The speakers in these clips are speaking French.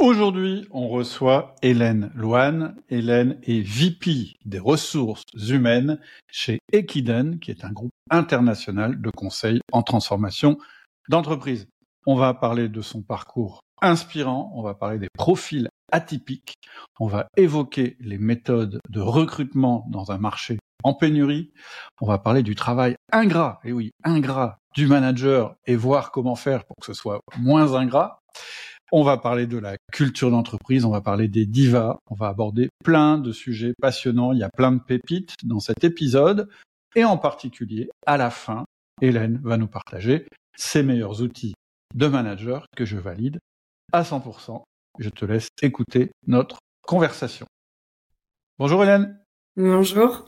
Aujourd'hui, on reçoit Hélène Loine. Hélène est VP des ressources humaines chez Ekkiden, qui est un groupe international de conseil en transformation d'entreprise. On va parler de son parcours inspirant, on va parler des profils atypiques, on va évoquer les méthodes de recrutement dans un marché en pénurie, on va parler du travail ingrat, et oui, ingrat du manager et voir comment faire pour que ce soit moins ingrat. On va parler de la culture d'entreprise, on va parler des divas, on va aborder plein de sujets passionnants, il y a plein de pépites dans cet épisode. Et en particulier, à la fin, Hélène va nous partager ses meilleurs outils de manager que je valide à 100%. Je te laisse écouter notre conversation. Bonjour Hélène. Bonjour.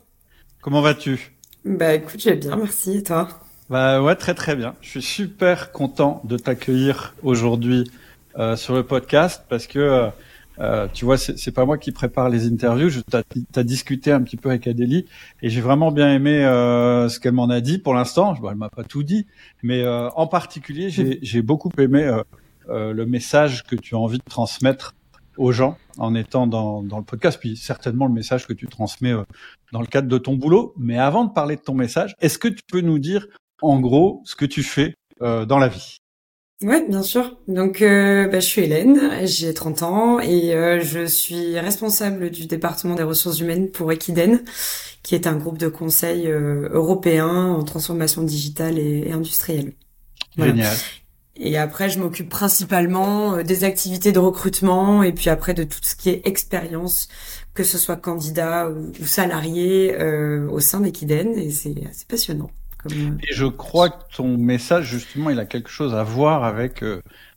Comment vas-tu? Bah écoute, j'ai bien, merci. Et toi? Bah ouais, très très bien. Je suis super content de t'accueillir aujourd'hui sur le podcast parce que tu vois, c'est pas moi qui prépare les interviews. T'as discuté un petit peu avec Adélie et j'ai vraiment bien aimé ce qu'elle m'en a dit. Pour l'instant, elle m'a pas tout dit, mais en particulier, j'ai beaucoup aimé le message que tu as envie de transmettre aux gens en étant dans le podcast, puis certainement le message que tu transmets dans le cadre de ton boulot. Mais avant de parler de ton message, est-ce que tu peux nous dire en gros ce que tu fais dans la vie ? Ouais, bien sûr. Donc, je suis Hélène, j'ai 30 ans et je suis responsable du département des ressources humaines pour Ekkiden, qui est un groupe de conseil européen en transformation digitale et industrielle. Voilà. Génial. Et après, je m'occupe principalement des activités de recrutement et puis après de tout ce qui est expérience, que ce soit candidat ou salarié au sein d'Equiden, et c'est assez passionnant. Et je crois que ton message, justement, il a quelque chose à voir avec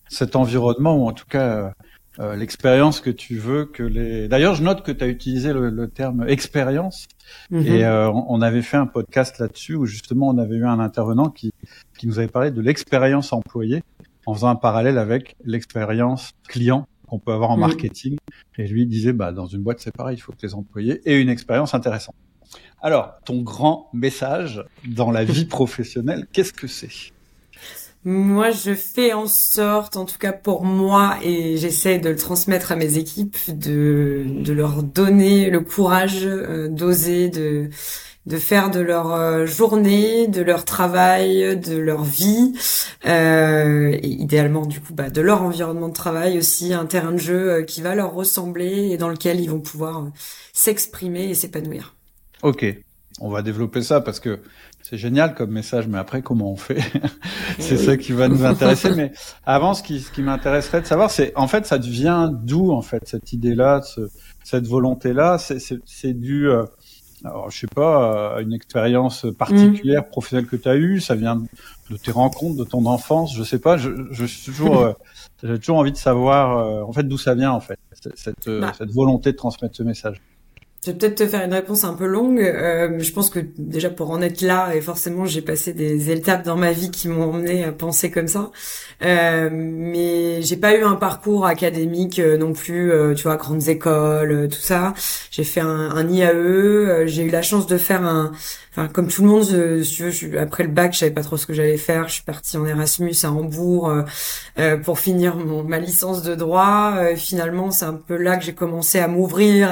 cet environnement, ou en tout cas l'expérience que tu veux que les... D'ailleurs, je note que tu as utilisé le terme « expérience ». Et on avait fait un podcast là-dessus où, justement, on avait eu un intervenant qui nous avait parlé de l'expérience employée en faisant un parallèle avec l'expérience client qu'on peut avoir en marketing. Et lui disait, dans une boîte, c'est pareil, il faut que les employés aient une expérience intéressante. Alors, ton grand message dans la vie professionnelle, qu'est-ce que c'est ? Moi, je fais en sorte, en tout cas pour moi, et j'essaie de le transmettre à mes équipes, de leur donner le courage d'oser, de faire de leur journée, de leur travail, de leur vie, et idéalement du coup de leur environnement de travail aussi, un terrain de jeu qui va leur ressembler et dans lequel ils vont pouvoir s'exprimer et s'épanouir. Ok, on va développer ça parce que c'est génial comme message, mais après, comment on fait ? C'est ça qui va nous intéresser. Mais avant, ce qui m'intéresserait de savoir, c'est en fait, ça devient d'où en fait cette idée-là, cette volonté-là ? C'est dû, alors je sais pas, à une expérience particulière professionnelle que tu as eue. Ça vient de tes rencontres, de ton enfance, je sais pas. Je suis toujours, j'ai toujours envie de savoir en fait d'où ça vient en fait cette volonté de transmettre ce message. Je vais peut-être te faire une réponse un peu longue. Je pense que déjà pour en être là, et forcément j'ai passé des étapes dans ma vie qui m'ont emmené à penser comme ça. Mais j'ai pas eu un parcours académique non plus, tu vois, grandes écoles, tout ça. J'ai fait un IAE. J'ai eu la chance de faire comme tout le monde, après le bac, je savais pas trop ce que j'allais faire. Je suis partie en Erasmus à Hambourg pour finir ma licence de droit. Finalement, c'est un peu là que j'ai commencé à m'ouvrir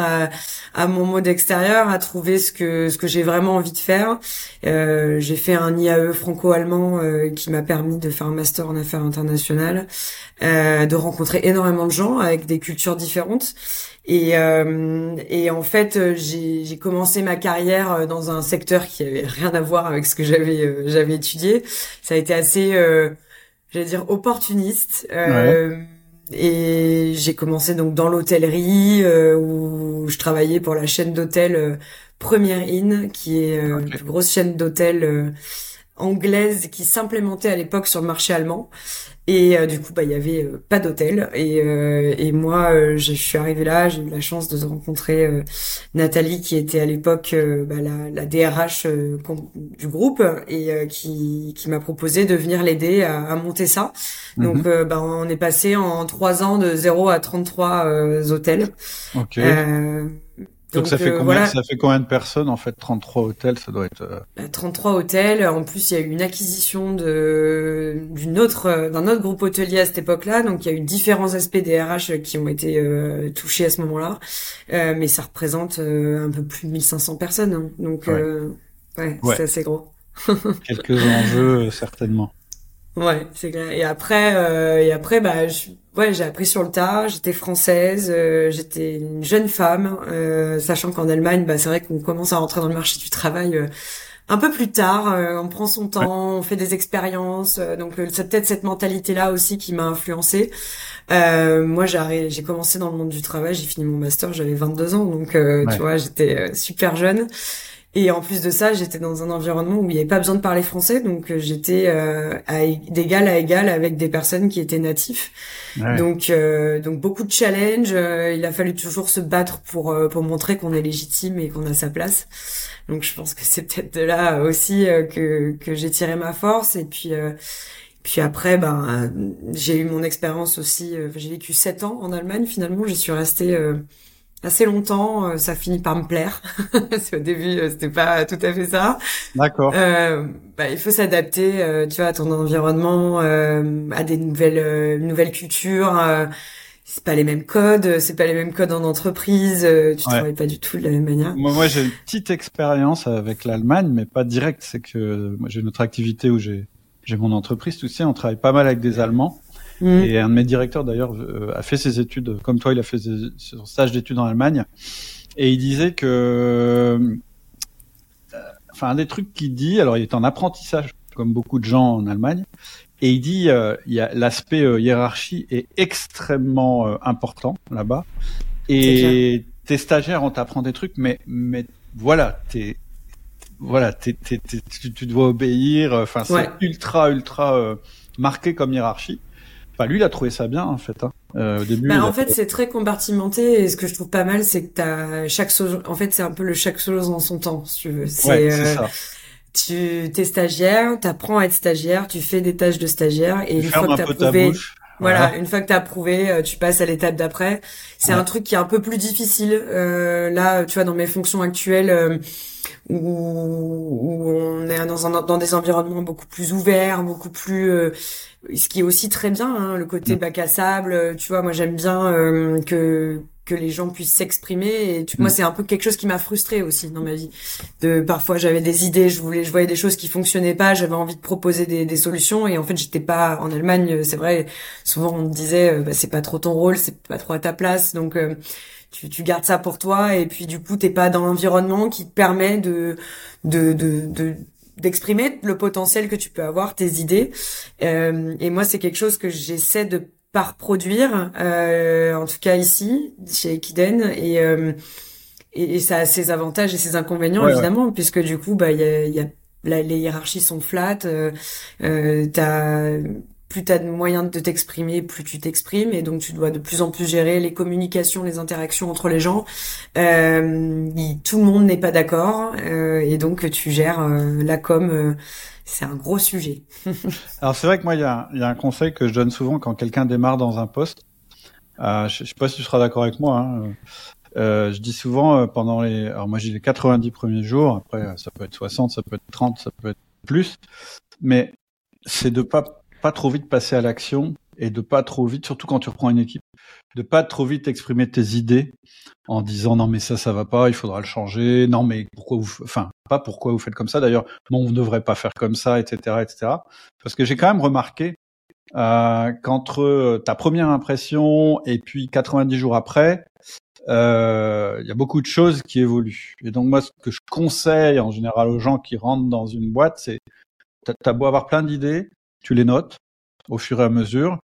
à mon mode extérieur, à trouver ce que j'ai vraiment envie de faire. J'ai fait un IAE franco-allemand qui m'a permis de faire un master en affaires internationales, de rencontrer énormément de gens avec des cultures différentes. Et en fait, j'ai commencé ma carrière dans un secteur qui avait rien à voir avec ce que j'avais étudié. Ça a été assez, j'allais dire, opportuniste. Ouais. Et j'ai commencé donc dans l'hôtellerie où je travaillais pour la chaîne d'hôtels Premier Inn, qui est la plus grosse chaîne d'hôtels anglaise qui s'implémentait à l'époque sur le marché allemand. Et du coup, il y avait pas d'hôtel. Et moi, je suis arrivée là, j'ai eu la chance de rencontrer Nathalie, qui était à l'époque la DRH du groupe, et qui m'a proposé de venir l'aider à monter ça. Donc, on est passé en 3 ans de 0 à 33 hôtels. Donc ça fait combien, voilà. Ça fait combien de personnes en fait, 33 hôtels, ça doit être... 33 hôtels, en plus il y a eu une acquisition d'un autre groupe hôtelier à cette époque-là, donc il y a eu différents aspects des RH qui ont été touchés à ce moment-là, mais ça représente un peu plus de 1500 personnes, hein. Donc ouais, c'est assez gros. Quelques enjeux certainement. Ouais, c'est clair. Et après, j'ai appris sur le tas. J'étais française, j'étais une jeune femme, sachant qu'en Allemagne, c'est vrai qu'on commence à rentrer dans le marché du travail un peu plus tard. On prend son temps, on fait des expériences. Donc c'est peut-être cette mentalité-là aussi qui m'a influencée. Moi, j'ai commencé dans le monde du travail, j'ai fini mon master, j'avais 22 ans, donc tu vois, j'étais super jeune. Et en plus de ça, j'étais dans un environnement où il n'y avait pas besoin de parler français, donc j'étais d'égal à égal avec des personnes qui étaient natifs. Ouais. Donc beaucoup de challenges. Il a fallu toujours se battre pour montrer qu'on est légitime et qu'on a sa place. Donc je pense que c'est peut-être de là aussi que j'ai tiré ma force. Et puis après, j'ai eu mon expérience aussi. J'ai vécu 7 ans en Allemagne. Finalement, j'y suis restée assez longtemps, ça finit par me plaire. Au début, c'était pas tout à fait ça. D'accord. Il faut s'adapter, tu vois, à ton environnement, à des nouvelles cultures. C'est pas les mêmes codes, en entreprise. Tu travailles pas du tout de la même manière. Moi, j'ai une petite expérience avec l'Allemagne, mais pas directe. C'est que moi, j'ai notre activité où j'ai mon entreprise. Tu sais, on travaille pas mal avec des Allemands. Et un de mes directeurs, d'ailleurs, a fait ses études, comme toi, il a fait son stage d'études en Allemagne. Et il disait que... un des trucs qu'il dit... Alors, il est en apprentissage, comme beaucoup de gens en Allemagne. Et il dit il y a l'aspect hiérarchie est extrêmement important là-bas. Et tes stagiaires, on t'apprend des trucs, mais voilà, tu dois obéir. C'est ultra marqué comme hiérarchie. Lui, il a trouvé ça bien, en fait. Hein. Au début, c'est très compartimenté. Et ce que je trouve pas mal, c'est que t'as chaque chose. En fait, c'est un peu le chaque chose en son temps, si tu veux. C'est ça. T'es stagiaire, t'apprends à être stagiaire, tu fais des tâches de stagiaire, et une fois que t'as approuvé, tu passes à l'étape d'après. C'est un truc qui est un peu plus difficile. Là, tu vois, dans mes fonctions actuelles, où on est dans des environnements beaucoup plus ouverts, beaucoup plus, ce qui est aussi très bien, hein, le côté bac à sable. Tu vois, moi j'aime bien que les gens puissent s'exprimer. Et moi, c'est un peu quelque chose qui m'a frustrée aussi dans ma vie. Parfois, j'avais des idées, je voyais des choses qui fonctionnaient pas, j'avais envie de proposer des solutions. Et en fait, j'étais pas en Allemagne. C'est vrai, souvent on me disait, c'est pas trop ton rôle, c'est pas trop à ta place. Donc, tu gardes ça pour toi. Et puis, du coup, t'es pas dans l'environnement qui te permet d'exprimer le potentiel que tu peux avoir, tes idées. Et moi, c'est quelque chose que j'essaie de pas reproduire, en tout cas ici, chez Ekkiden, et ça a ses avantages et ses inconvénients, évidemment, puisque du coup, les hiérarchies sont flattes, plus t'as de moyens de t'exprimer, plus tu t'exprimes, et donc tu dois de plus en plus gérer les communications, les interactions entre les gens. Tout le monde n'est pas d'accord, et donc tu gères la com. C'est un gros sujet. Alors c'est vrai que moi, il y a un conseil que je donne souvent quand quelqu'un démarre dans un poste. Je sais pas si tu seras d'accord avec moi. Hein. Je dis souvent alors moi j'ai les 90 premiers jours. Après ça peut être 60, ça peut être 30, ça peut être plus. Mais c'est de pas trop vite passer à l'action et de pas trop vite, surtout quand tu reprends une équipe, de pas trop vite exprimer tes idées en disant non mais ça va pas, il faudra le changer, non mais pourquoi vous faites comme ça, d'ailleurs on ne devrait pas faire comme ça, etc. Parce que j'ai quand même remarqué qu'entre ta première impression et puis 90 jours après, il y a beaucoup de choses qui évoluent. Et donc moi, ce que je conseille en général aux gens qui rentrent dans une boîte, c'est t'as beau avoir plein d'idées, tu les notes au fur et à mesure.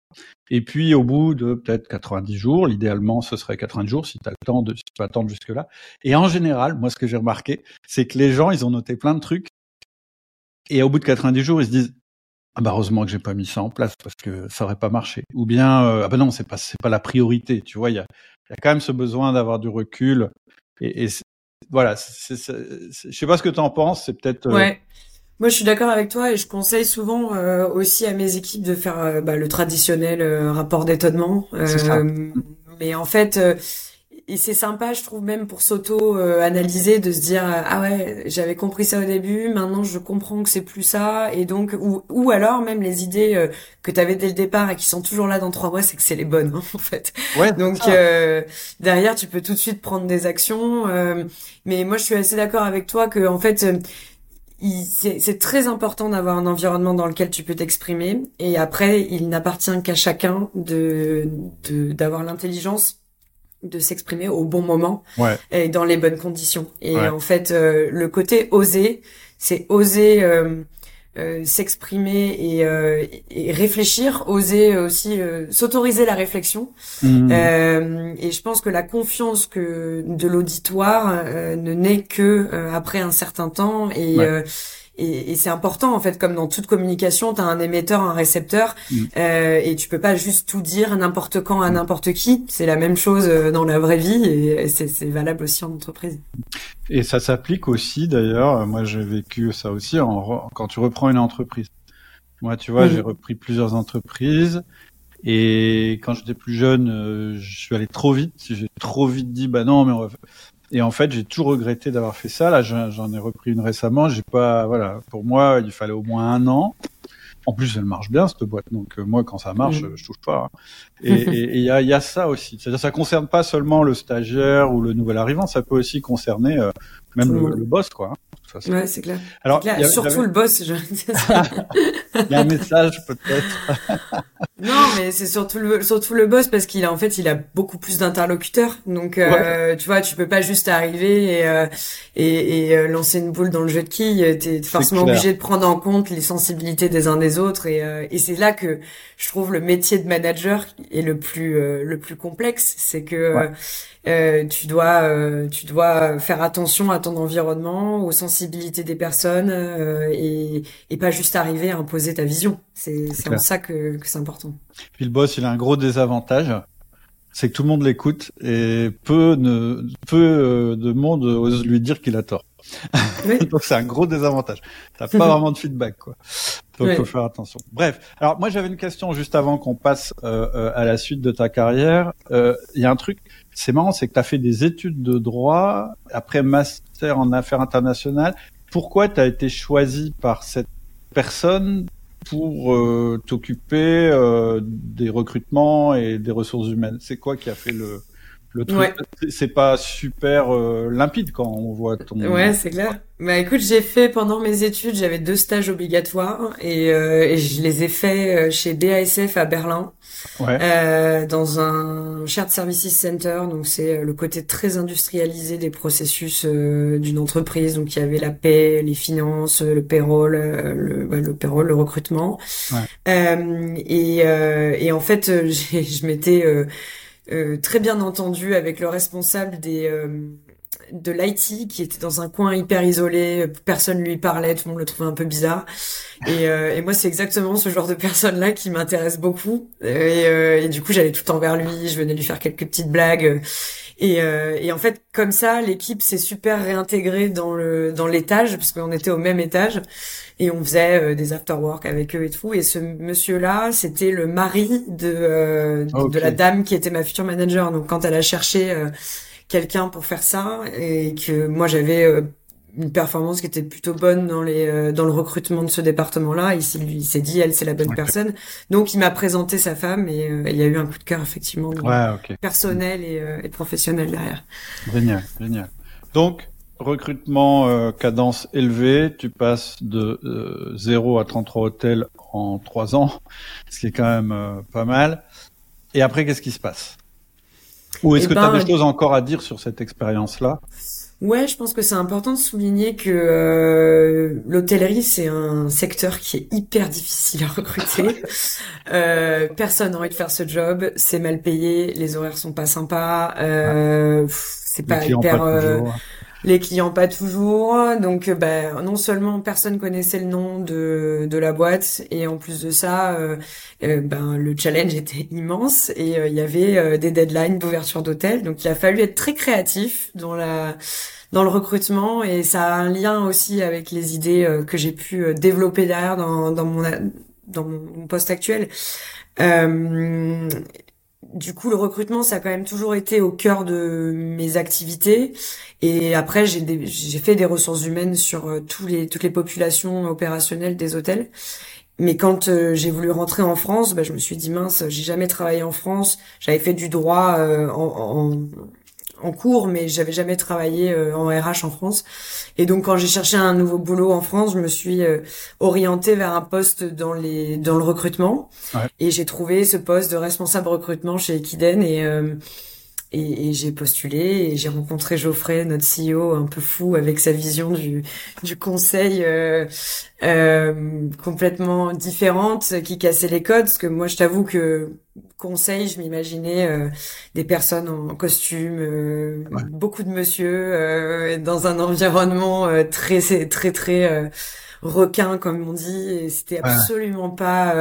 Et puis, au bout de peut-être 90 jours, l'idéalement, ce serait 90 jours, si tu as le temps si tu peux attendre jusque-là. Et en général, moi, ce que j'ai remarqué, c'est que les gens, ils ont noté plein de trucs. Et au bout de 90 jours, ils se disent, heureusement que j'ai pas mis ça en place parce que ça aurait pas marché. Ou bien, non, c'est pas la priorité. Tu vois, il y a quand même ce besoin d'avoir du recul. Et voilà, je sais pas ce que tu en penses, c'est peut-être... Ouais. Moi, je suis d'accord avec toi et je conseille souvent aussi à mes équipes de faire le traditionnel rapport d'étonnement. Mais en fait, et c'est sympa, je trouve, même pour s'auto-analyser, de se dire ah ouais, j'avais compris ça au début, maintenant je comprends que c'est plus ça, et donc ou alors même les idées que t'avais dès le départ et qui sont toujours là dans 3 mois, c'est que c'est les bonnes, hein, en fait. Ouais. Donc derrière, tu peux tout de suite prendre des actions. Mais moi, je suis assez d'accord avec toi que en fait. C'est très important d'avoir un environnement dans lequel tu peux t'exprimer, et après il n'appartient qu'à chacun d'avoir l'intelligence de s'exprimer au bon moment, ouais, et dans les bonnes conditions. Et ouais, en fait le côté oser, c'est oser s'exprimer et réfléchir, oser aussi s'autoriser la réflexion. Et je pense que la confiance de l'auditoire ne naît que après un certain temps, et ouais. Et c'est important, en fait, comme dans toute communication, t'as un émetteur, un récepteur, et tu peux pas juste tout dire n'importe quand à n'importe qui. C'est la même chose dans la vraie vie, et c'est valable aussi en entreprise. Et ça s'applique aussi, d'ailleurs, moi j'ai vécu ça aussi, quand tu reprends une entreprise. Moi, tu vois, j'ai repris plusieurs entreprises, et quand j'étais plus jeune, je suis allé trop vite, j'ai trop vite dit, bah non, mais on va... Et en fait, j'ai tout regretté d'avoir fait ça. Là, j'en ai repris une récemment. J'ai pas, voilà. Pour moi, il fallait au moins 1 an. En plus, elle marche bien, cette boîte. Donc, moi, quand ça marche, je touche pas. Et il y a ça aussi. C'est-à-dire, ça concerne pas seulement le stagiaire ou le nouvel arrivant. Ça peut aussi concerner même le boss, quoi. Ça, c'est... Ouais, c'est clair. Alors, c'est clair. Surtout le boss. Il y a un message, peut-être. Non, mais c'est surtout le boss, parce qu'il a, en fait, il a beaucoup plus d'interlocuteurs. Donc, tu vois, tu peux pas juste arriver et lancer une boule dans le jeu de quilles. T'es forcément obligé de prendre en compte les sensibilités des uns des autres. Et c'est là que je trouve le métier de manager est le plus complexe. C'est que, tu dois faire attention à ton environnement, aux sensibilités des personnes, et pas juste arriver à imposer ta vision. C'est en ça que c'est important. Puis le boss, il a un gros désavantage, c'est que tout le monde l'écoute, et peu de monde ose lui dire qu'il a tort. Oui. Donc c'est un gros désavantage. T'as pas vraiment de feedback, quoi. Donc faut faire attention. Bref. Alors moi j'avais une question juste avant qu'on passe à la suite de ta carrière. Il y a un truc, c'est marrant, c'est que t'as fait des études de droit, après master en affaires internationales. Pourquoi t'as été choisi par cette personne pour t'occuper des recrutements et des ressources humaines? C'est quoi qui a fait le truc? C'est pas super limpide quand on voit ton... Ouais, c'est clair. Bah écoute, j'ai fait, pendant mes études, j'avais 2 stages obligatoires, et je les ai faits chez BASF à Berlin, dans un shared services center. Donc c'est le côté très industrialisé des processus d'une entreprise. Donc il y avait la paie, les finances, le payroll, le recrutement. Ouais. Et en fait, je m'étais très bien entendue avec le responsable de l'IT, qui était dans un coin hyper isolé, personne lui parlait, tout le monde le trouvait un peu bizarre, et moi c'est exactement ce genre de personne là qui m'intéresse beaucoup, et du coup j'allais tout envers lui, je venais lui faire quelques petites blagues, et en fait comme ça l'équipe s'est super réintégrée dans l'étage, parce qu'on était au même étage, et on faisait des after-work avec eux et tout, et ce monsieur là c'était le mari de la dame qui était ma future manager. Donc quand elle a cherché quelqu'un pour faire ça, et que moi j'avais une performance qui était plutôt bonne dans le recrutement de ce département-là, il s'est dit, elle, c'est la bonne personne. Donc il m'a présenté sa femme, et il y a eu un coup de cœur, effectivement, personnel et professionnel derrière. Génial. Donc recrutement, cadence élevée, tu passes de 0 à 33 hôtels en 3 ans, ce qui est quand même pas mal. Et après, qu'est-ce qui se passe? Ou est-ce que tu as des choses encore à dire sur cette expérience-là? Ouais, je pense que c'est important de souligner que l'hôtellerie, c'est un secteur qui est hyper difficile à recruter. Personne n'a envie de faire ce job, c'est mal payé, les horaires sont pas sympas, c'est pas hyper... Les clients pas toujours, donc non seulement personne connaissait le nom de la boîte, et en plus de ça, le challenge était immense, et il y avait des deadlines d'ouverture d'hôtel, donc il a fallu être très créatif dans le recrutement, et ça a un lien aussi avec les idées que j'ai pu développer derrière dans mon poste actuel. Du coup, le recrutement, ça a quand même toujours été au cœur de mes activités. Et après, j'ai fait des ressources humaines sur toutes les populations opérationnelles des hôtels. Mais quand j'ai voulu rentrer en France, je me suis dit mince, j'ai jamais travaillé en France. J'avais fait du droit en cours, mais j'avais jamais travaillé en RH en France. Et donc, quand j'ai cherché un nouveau boulot en France, je me suis orientée vers un poste dans le recrutement. Ouais. Et j'ai trouvé ce poste de responsable recrutement chez Ekkiden et j'ai postulé et j'ai rencontré Geoffrey, notre CEO un peu fou avec sa vision du conseil complètement différente qui cassait les codes, parce que moi je t'avoue que conseil, je m'imaginais des personnes en costume, ouais. Beaucoup de monsieur dans un environnement très très requin comme on dit, et c'était absolument pas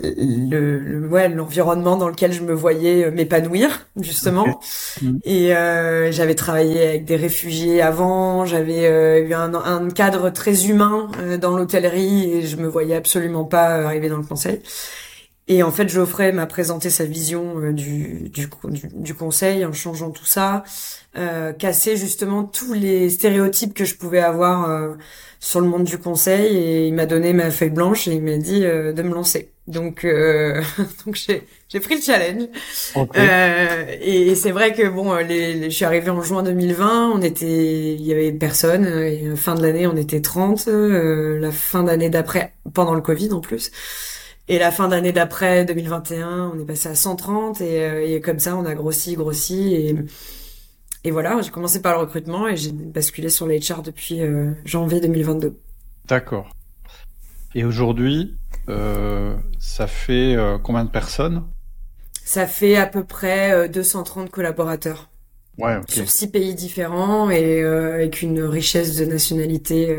l'environnement dans lequel je me voyais m'épanouir justement. Okay. Et j'avais travaillé avec des réfugiés avant, j'avais eu un cadre très humain dans l'hôtellerie et je me voyais absolument pas arriver dans le conseil. Et en fait, Geoffrey m'a présenté sa vision du conseil en changeant tout ça, casser justement tous les stéréotypes que je pouvais avoir sur le monde du conseil. Et il m'a donné ma feuille blanche et il m'a dit de me lancer. Donc j'ai pris le challenge. Okay. Et c'est vrai que bon, je suis arrivée en juin 2020, il y avait personne. Et fin de l'année, on était 30. La fin d'année d'après, pendant le Covid en plus. Et la fin d'année d'après, 2021, on est passé à 130 et comme ça, on a grossi et voilà, j'ai commencé par le recrutement et j'ai basculé sur l'HR depuis janvier 2022. D'accord. Et aujourd'hui, ça fait combien de personnes? Ça fait à peu près 230 collaborateurs. Ouais, ok. Sur 6 pays différents et avec une richesse de nationalités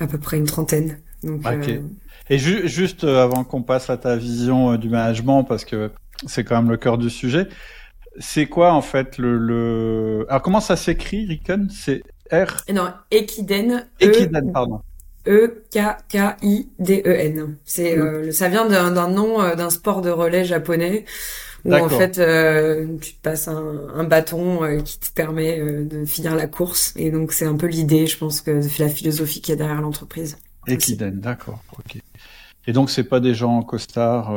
à peu près une trentaine. Donc, ok. Et juste avant qu'on passe à ta vision du management, parce que c'est quand même le cœur du sujet, c'est quoi en fait le... Alors comment ça s'écrit, Riken? C'est R... Non, Ekkiden. Ekkiden, pardon. E-K-K-I-D-E-N. C'est, ça vient d'un nom d'un sport de relais japonais, où D'accord. en fait tu te passes un bâton qui te permet de finir la course. Et donc c'est un peu l'idée, je pense, que la philosophie qu'il y a derrière l'entreprise. Ekkiden, d'accord, ok. Et donc, c'est pas des gens en costard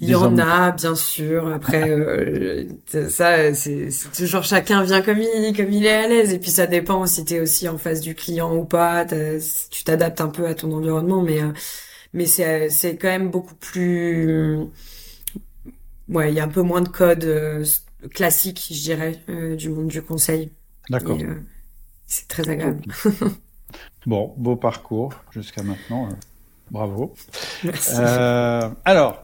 Il y en a, bien sûr. Après, ça, c'est toujours chacun vient comme il est à l'aise. Et puis, ça dépend si t'es aussi en face du client ou pas. Tu t'adaptes un peu à ton environnement, mais c'est quand même beaucoup plus... Ouais, il y a un peu moins de codes classiques, je dirais, du monde du conseil. D'accord. Et, c'est très agréable. Bon, beau parcours jusqu'à maintenant. Bravo. Merci. Alors,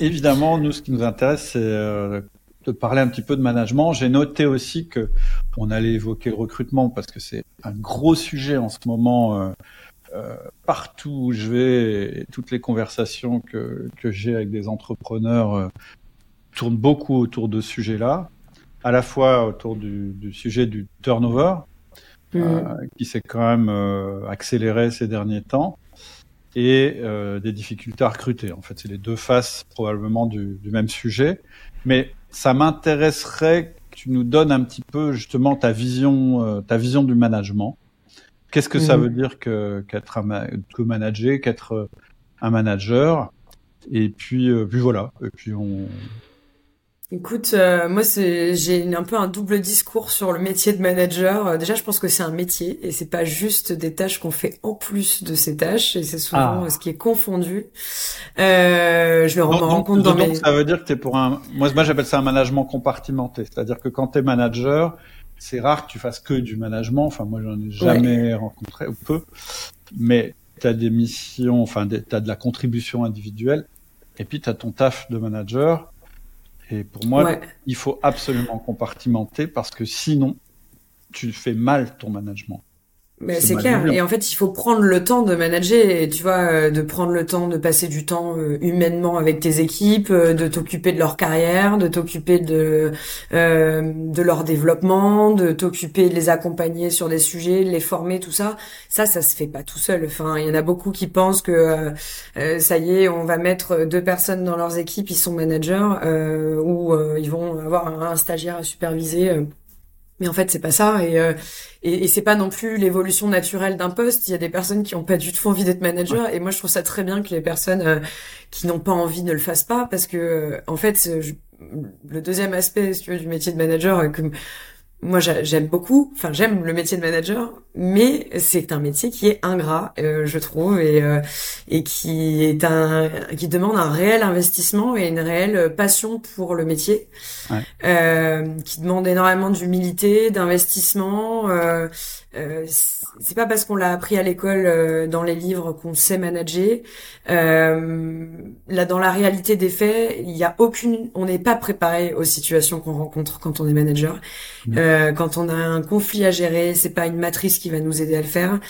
évidemment, nous, ce qui nous intéresse, c'est de parler un petit peu de management. J'ai noté aussi que on allait évoquer le recrutement parce que c'est un gros sujet en ce moment. Partout où je vais, et toutes les conversations que j'ai avec des entrepreneurs tournent beaucoup autour de ce sujet-là, à la fois autour du sujet du turnover, qui s'est quand même accéléré ces derniers temps, et des difficultés à recruter. En fait, c'est les deux faces probablement du même sujet. Mais ça m'intéresserait que tu nous donnes un petit peu justement ta vision du management. Qu'est-ce que ça veut dire que manager, qu'être un manager? Et puis voilà. Et puis on... Écoute, moi j'ai un peu un double discours sur le métier de manager. Déjà, je pense que c'est un métier et c'est pas juste des tâches qu'on fait en plus de ces tâches, et c'est souvent ce qui est confondu. Je me rends compte dans mes... Ça veut dire que t'es pour un... Moi j'appelle ça un management compartimenté, c'est-à-dire que quand t'es manager, c'est rare que tu fasses que du management. Enfin, moi j'en ai jamais rencontré, ou peu, mais t'as des missions, enfin t'as de la contribution individuelle et puis t'as ton taf de manager. Et pour moi, il faut absolument compartimenter parce que sinon, tu fais mal ton management. Mais c'est clair. Et en fait, il faut prendre le temps de manager, et, tu vois, de prendre le temps de passer du temps humainement avec tes équipes, de t'occuper de leur carrière, de t'occuper de leur développement, de t'occuper de les accompagner sur des sujets, de les former, tout ça. Ça se fait pas tout seul. Enfin, il y en a beaucoup qui pensent que ça y est, on va mettre deux personnes dans leurs équipes, ils sont managers, ou ils vont avoir un stagiaire à superviser. Mais en fait, c'est pas ça, et c'est pas non plus l'évolution naturelle d'un poste. Il y a des personnes qui ont pas du tout envie d'être manager, et moi je trouve ça très bien que les personnes qui n'ont pas envie ne le fassent pas, parce que en fait, le deuxième aspect, si tu veux, du métier de manager, que moi j'aime beaucoup, enfin j'aime le métier de manager, mais c'est un métier qui est ingrat, je trouve, et qui demande un réel investissement et une réelle passion pour le métier, qui demande énormément d'humilité, d'investissement. C'est pas parce qu'on l'a appris à l'école, dans les livres, qu'on sait manager. Là, dans la réalité des faits, on n'est pas préparé aux situations qu'on rencontre quand on est manager. Quand on a un conflit à gérer, c'est pas une matrice qui va nous aider à le faire.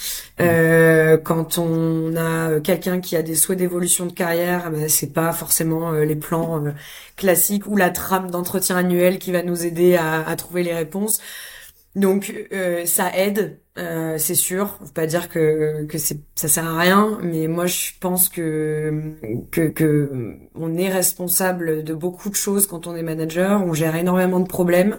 Quand on a quelqu'un qui a des souhaits d'évolution de carrière, ben, c'est pas forcément les plans classiques ou la trame d'entretien annuel qui va nous aider à trouver les réponses. Donc ça aide, c'est sûr. Faut pas dire que ça sert à rien, mais moi je pense que on est responsable de beaucoup de choses quand on est manager. On gère énormément de problèmes,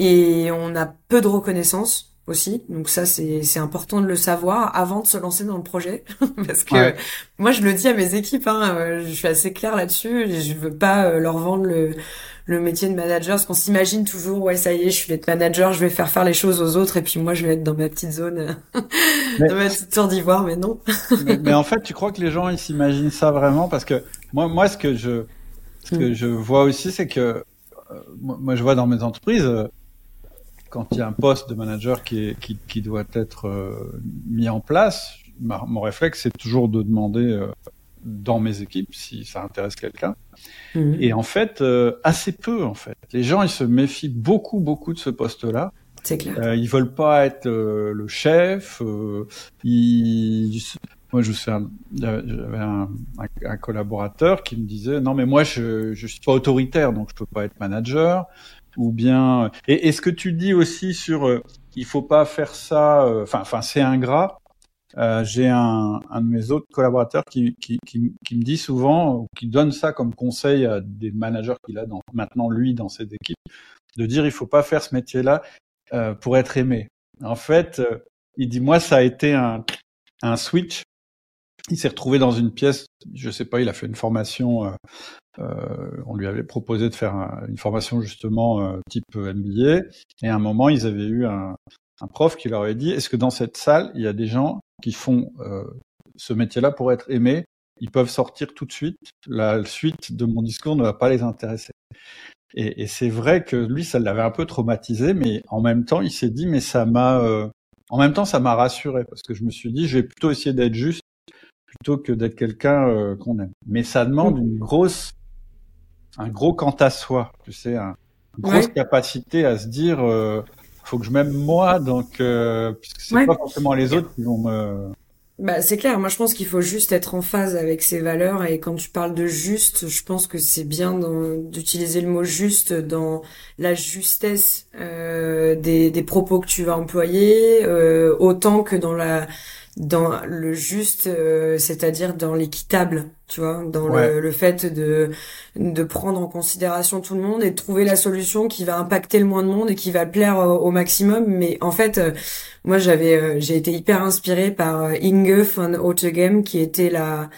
et on a peu de reconnaissance aussi. Donc ça c'est important de le savoir avant de se lancer dans le projet, parce que moi je le dis à mes équipes, je suis assez claire là-dessus. Je veux pas leur vendre le métier de manager, parce qu'on s'imagine toujours, ça y est, je vais être manager, je vais faire les choses aux autres, et puis moi, je vais être dans ma petite zone, dans ma petite tour d'ivoire, mais non. mais en fait, tu crois que les gens, ils s'imaginent ça vraiment? Parce que moi, ce que je vois aussi, c'est que, moi, je vois dans mes entreprises, quand il y a un poste de manager qui doit être mis en place, mon réflexe, c'est toujours de demander, dans mes équipes, si ça intéresse quelqu'un. Et en fait, assez peu, en fait. Les gens, ils se méfient beaucoup, beaucoup de ce poste-là. C'est clair. Ils veulent pas être le chef. Moi, j'avais un collaborateur qui me disait « Non, mais moi, je suis pas autoritaire, donc je peux pas être manager. » Ou bien... Et ce que tu dis aussi sur « Il faut pas faire ça... » Enfin, c'est ingrat. J'ai un de mes autres collaborateurs qui me dit souvent, ou qui donne ça comme conseil à des managers qu'il a maintenant lui dans ses équipes, de dire il faut pas faire ce métier-là pour être aimé. En fait, il dit moi ça a été un switch. Il s'est retrouvé dans une pièce, je sais pas, il a fait une formation. On lui avait proposé de faire une formation justement type MBA, et à un moment ils avaient eu un prof qui leur avait dit est-ce que dans cette salle il y a des gens qui font ce métier-là pour être aimés, ils peuvent sortir tout de suite, la suite de mon discours ne va pas les intéresser. Et c'est vrai que lui, ça l'avait un peu traumatisé, mais en même temps, il s'est dit mais ça m'a rassuré, parce que je me suis dit je vais plutôt essayer d'être juste plutôt que d'être quelqu'un qu'on aime. Mais ça demande un gros quant à soi, tu sais, une grosse capacité à se dire faut que je m'aime moi, donc puisque c'est pas forcément les autres qui vont me... C'est clair, moi je pense qu'il faut juste être en phase avec ses valeurs, et quand tu parles de juste, je pense que c'est bien d'utiliser le mot juste dans la justesse des propos que tu vas employer, autant que dans le juste, c'est-à-dire dans l'équitable, tu vois, dans le fait de prendre en considération tout le monde et de trouver la solution qui va impacter le moins de monde et qui va plaire au maximum. Mais en fait, moi j'ai été hyper inspirée par Inge von Ottegem, qui était la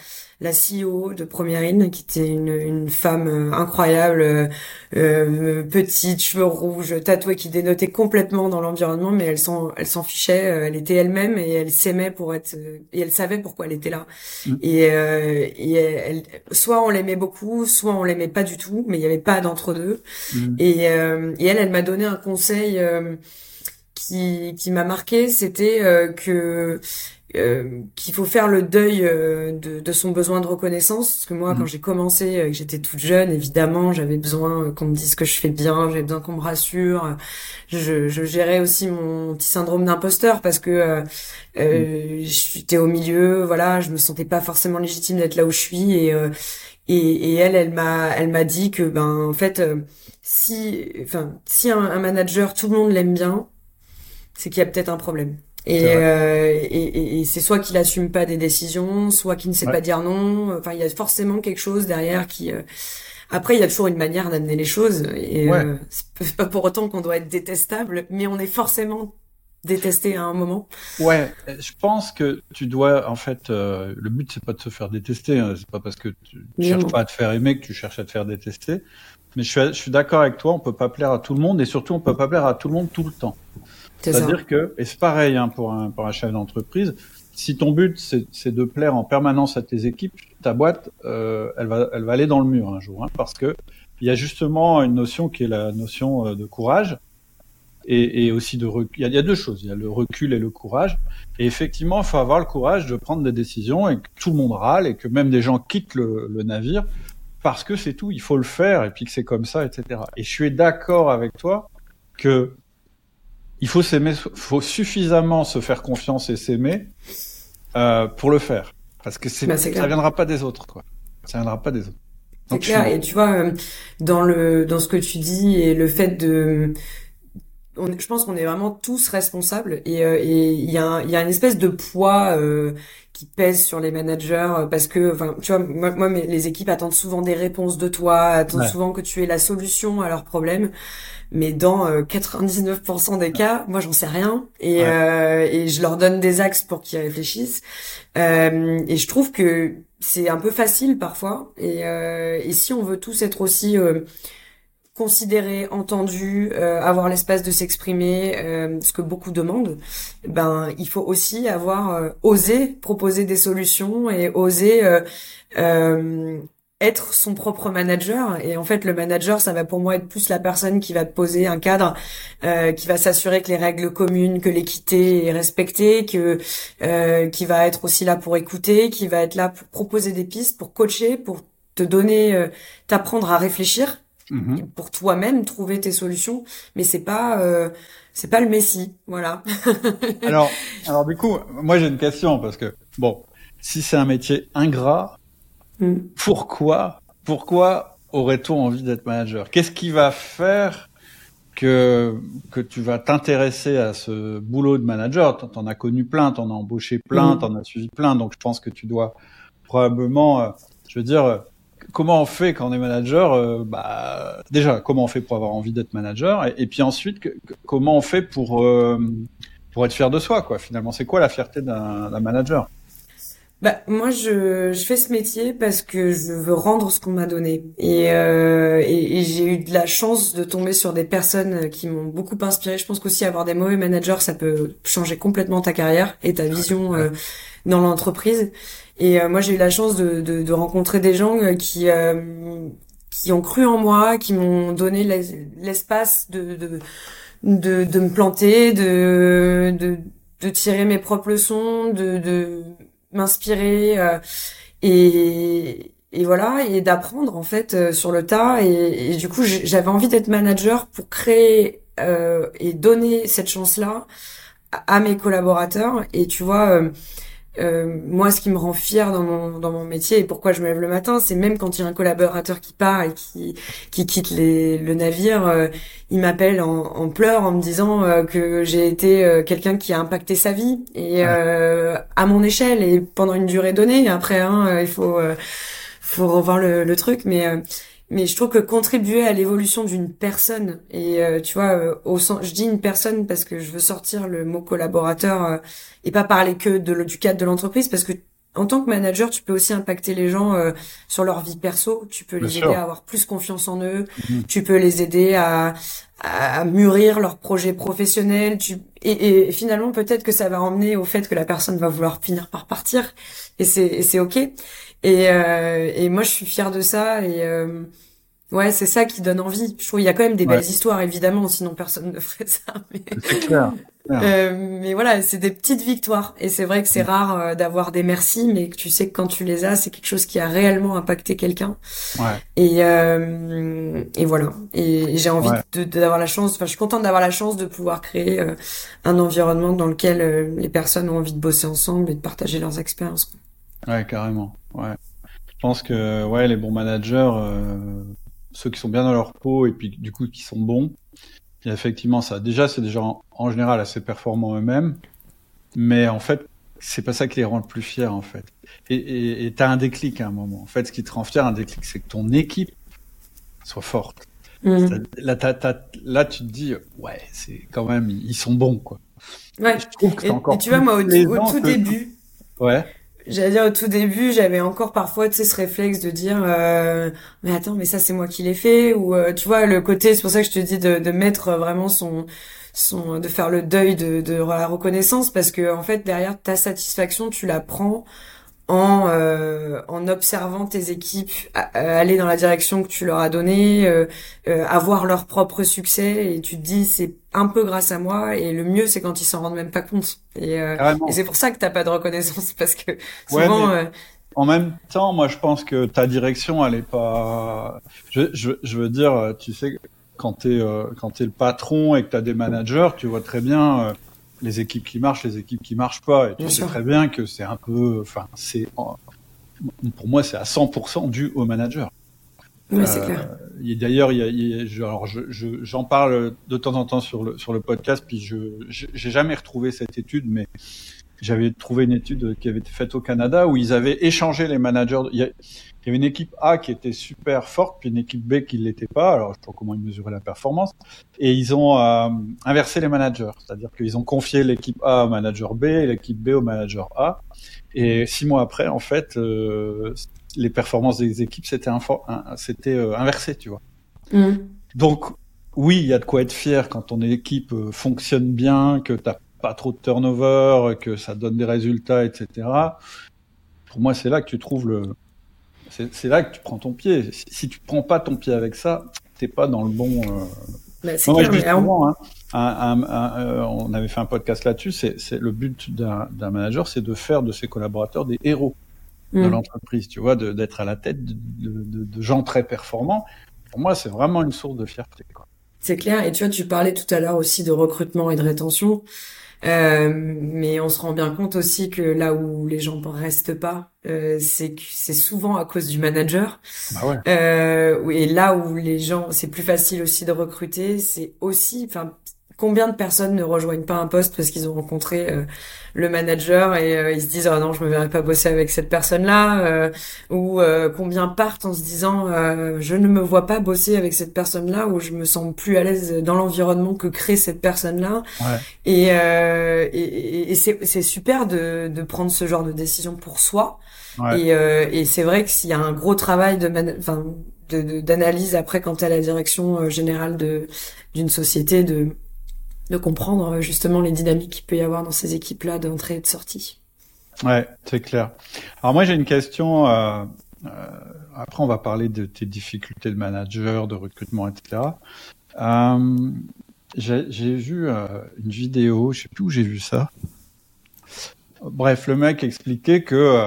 CEO de Premier Inn, qui était une femme incroyable, petite, cheveux rouges, tatouée, qui dénotait complètement dans l'environnement, mais elle s'en fichait, elle était elle-même, et elle s'aimait et elle savait pourquoi elle était là. Et elle, soit on l'aimait beaucoup, soit on l'aimait pas du tout, mais il y avait pas d'entre-deux. Et elle m'a donné un conseil qui m'a marqué, c'était que qu'il faut faire le deuil de son besoin de reconnaissance, parce que moi quand j'ai commencé, j'étais toute jeune, évidemment j'avais besoin qu'on me dise que je fais bien, j'avais besoin qu'on me rassure, je gérais aussi mon petit syndrome d'imposteur parce que j'étais au milieu, voilà, je me sentais pas forcément légitime d'être là où je suis, et elle m'a dit que ben en fait si un manager tout le monde l'aime bien, c'est qu'il y a peut-être un problème. Et c'est soit qu'il assume pas des décisions, soit qu'il ne sait pas dire non. Enfin, il y a forcément quelque chose derrière qui. Après, il y a toujours une manière d'amener les choses. Et c'est pas pour autant qu'on doit être détestable, mais on est forcément détesté à un moment. Ouais, je pense que tu dois, en fait, le but c'est pas de se faire détester. Hein, c'est pas parce que tu cherches pas à te faire aimer que tu cherches à te faire détester. Mais je suis d'accord avec toi. On peut pas plaire à tout le monde, et surtout on peut pas plaire à tout le monde tout le temps. C'est-à-dire que, et c'est pareil hein, pour un chef d'entreprise, si ton but c'est de plaire en permanence à tes équipes, ta boîte, elle va aller dans le mur un jour, hein, parce que il y a justement une notion qui est la notion de courage et aussi de recul. Il y a deux choses, il y a le recul et le courage. Et effectivement, il faut avoir le courage de prendre des décisions et que tout le monde râle et que même des gens quittent le navire parce que c'est tout, il faut le faire et puis que c'est comme ça, etc. Et je suis d'accord avec toi que il faut s'aimer, faut suffisamment se faire confiance et s'aimer pour le faire, parce que ça viendra pas des autres, quoi. Ça viendra pas des autres. Donc, c'est clair. Et tu vois, dans ce que tu dis et le fait de, je pense qu'on est vraiment tous responsables, et il y a une espèce de poids qui pèse sur les managers parce que, enfin, tu vois, moi les équipes attendent souvent des réponses de toi, attendent souvent que tu aies la solution à leurs problèmes. Mais dans 99% des cas, moi j'en sais rien et je leur donne des axes pour qu'ils réfléchissent. Et je trouve que c'est un peu facile parfois. Et si on veut tous être aussi considérés, entendus, avoir l'espace de s'exprimer, ce que beaucoup demandent, ben il faut aussi avoir osé proposer des solutions et oser être son propre manager. Et en fait, le manager, ça va pour moi être plus la personne qui va te poser un cadre, qui va s'assurer que les règles communes, que l'équité est respectée, que qui va être aussi là pour écouter, qui va être là pour proposer des pistes, pour coacher, pour te donner, t'apprendre à réfléchir, pour toi-même trouver tes solutions. Mais c'est pas le messie, voilà. alors du coup, moi j'ai une question, parce que bon, si c'est un métier ingrat, Pourquoi aurait-on envie d'être manager ? Qu'est-ce qui va faire que tu vas t'intéresser à ce boulot de manager ? T'en as connu plein, t'en as embauché plein, t'en as suivi plein, donc je pense que tu dois probablement, je veux dire, comment on fait quand on est manager ? Déjà, comment on fait pour avoir envie d'être manager ? Et puis ensuite, comment on fait pour être fier de soi, quoi ? Finalement, c'est quoi la fierté d'un manager ? Bah moi je fais ce métier parce que je veux rendre ce qu'on m'a donné, et j'ai eu de la chance de tomber sur des personnes qui m'ont beaucoup inspirée. Je pense qu'aussi avoir des mauvais managers, ça peut changer complètement ta carrière et ta vision dans l'entreprise. Et moi j'ai eu la chance de rencontrer des gens qui ont cru en moi, qui m'ont donné l'espace de me planter, de tirer mes propres leçons, de m'inspirer et voilà, et d'apprendre en fait sur le tas, et du coup j'avais envie d'être manager pour créer et donner cette chance-là à mes collaborateurs. Et tu vois, moi ce qui me rend fière dans mon métier et pourquoi je me lève le matin, c'est même quand il y a un collaborateur qui part et qui quitte le navire, il m'appelle en pleurs en me disant que j'ai été quelqu'un qui a impacté sa vie, et à mon échelle et pendant une durée donnée. Après il faut revoir le truc, mais je trouve que contribuer à l'évolution d'une personne, et tu vois, au sens, je dis une personne parce que je veux sortir le mot collaborateur et pas parler que du cadre de l'entreprise, parce que en tant que manager, tu peux aussi impacter les gens sur leur vie perso. Tu peux les aider à avoir plus confiance en eux. Tu peux les aider à mûrir leur projet professionnel. Et finalement, peut-être que ça va emmener au fait que la personne va vouloir finir par partir. Et c'est ok. Et moi, je suis fière de ça. Ouais, c'est ça qui donne envie. Je trouve qu'il y a quand même des belles histoires, évidemment, sinon personne ne ferait ça. Mais... C'est clair. Mais voilà, c'est des petites victoires. Et c'est vrai que c'est rare d'avoir des merci, mais que tu sais que quand tu les as, c'est quelque chose qui a réellement impacté quelqu'un. Ouais. Et voilà. Et j'ai envie d'avoir la chance, enfin, je suis contente d'avoir la chance de pouvoir créer un environnement dans lequel les personnes ont envie de bosser ensemble et de partager leurs expériences. Ouais, carrément. Ouais. Je pense que, ouais, les bons managers, ceux qui sont bien dans leur peau et puis, du coup, qui sont bons, et effectivement, ça, déjà, c'est déjà en général assez performant eux-mêmes, mais en fait, c'est pas ça qui les rend le plus fiers, en fait. Et t'as un déclic à un moment. En fait, ce qui te rend fier, un déclic, c'est que ton équipe soit forte. Mmh. Là, tu te dis, ouais, c'est quand même, ils sont bons, quoi. Ouais. Je trouve que c'est encore plus plaisant. Et tu vois, moi, au tout début. Ouais. J'allais dire, au tout début, j'avais encore parfois, tu sais, ce réflexe de dire mais attends, mais ça c'est moi qui l'ai fait, ou tu vois, le côté, c'est pour ça que je te dis de mettre vraiment son de faire le deuil de la reconnaissance, parce que en fait derrière ta satisfaction, tu la prends en observant tes équipes aller dans la direction que tu leur as donnée, avoir leur propre succès, et tu te dis c'est un peu grâce à moi, et le mieux c'est quand ils s'en rendent même pas compte, et c'est pour ça que t'as pas de reconnaissance, parce que souvent en même temps, moi je pense que ta direction elle est pas, je veux dire, tu sais, quand t'es le patron et que t'as des managers, tu vois très bien les équipes qui marchent, les équipes qui marchent pas. Et tu sais très bien que c'est un peu... Enfin, pour moi, c'est à 100% dû au manager. Oui, c'est clair. Et d'ailleurs, j'en parle de temps en temps sur le podcast, puis j'ai jamais retrouvé cette étude, mais j'avais trouvé une étude qui avait été faite au Canada où ils avaient échangé les managers. Il y avait une équipe A qui était super forte, puis une équipe B qui ne l'était pas. Alors, je ne sais pas comment ils mesuraient la performance. Et ils ont inversé les managers. C'est-à-dire qu'ils ont confié l'équipe A au manager B et l'équipe B au manager A. Et 6 mois après, en fait, les performances des équipes, c'était inversé, tu vois. Mmh. Donc, oui, il y a de quoi être fier quand ton équipe fonctionne bien, que tu n'as pas trop de turnover, que ça donne des résultats, etc. Pour moi, c'est là que tu trouves c'est là que tu prends ton pied. Si tu prends pas ton pied avec ça, t'es pas dans le bon. C'est clair, mais souvent, on avait fait un podcast là-dessus. C'est le but d'un manager, c'est de faire de ses collaborateurs des héros de l'entreprise. Tu vois, d'être à la tête de gens très performants. Pour moi, c'est vraiment une source de fierté, quoi. C'est clair. Et tu vois, tu parlais tout à l'heure aussi de recrutement et de rétention. Mais on se rend bien compte aussi que là où les gens restent pas, c'est souvent à cause du manager. Bah ouais. Et là où les gens, c'est plus facile aussi de recruter, c'est aussi, enfin, combien de personnes ne rejoignent pas un poste parce qu'ils ont rencontré le manager et ils se disent « Ah non, je me verrai pas bosser avec cette personne-là » ou combien partent en se disant « Je ne me vois pas bosser avec cette personne-là » ou « Je me sens plus à l'aise dans l'environnement que crée cette personne-là ». Et c'est super de prendre ce genre de décision pour soi. Ouais. Et c'est vrai que s'il y a un gros travail d'analyse après quand t'es à la direction générale d'une société, de comprendre justement les dynamiques qu'il peut y avoir dans ces équipes-là d'entrée et de sortie. Ouais, c'est clair. Alors moi, j'ai une question. Après, on va parler de tes difficultés de manager, de recrutement, etc. J'ai vu une vidéo, je sais plus où j'ai vu ça. Bref, le mec expliquait que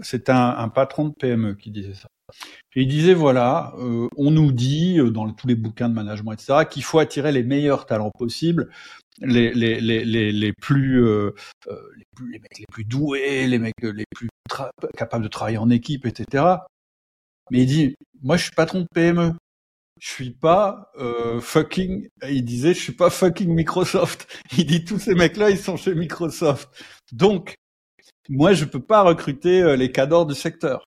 c'était un patron de PME qui disait ça. Et il disait, voilà, on nous dit, dans tous les bouquins de management, etc., qu'il faut attirer les meilleurs talents possibles, les mecs les plus doués, les mecs les plus capables de travailler en équipe, etc. Mais il dit, moi, je suis patron de PME. Je suis pas il disait, je suis pas fucking Microsoft. Il dit, tous ces mecs-là, ils sont chez Microsoft. Donc, moi, je peux pas recruter les cadors du secteur.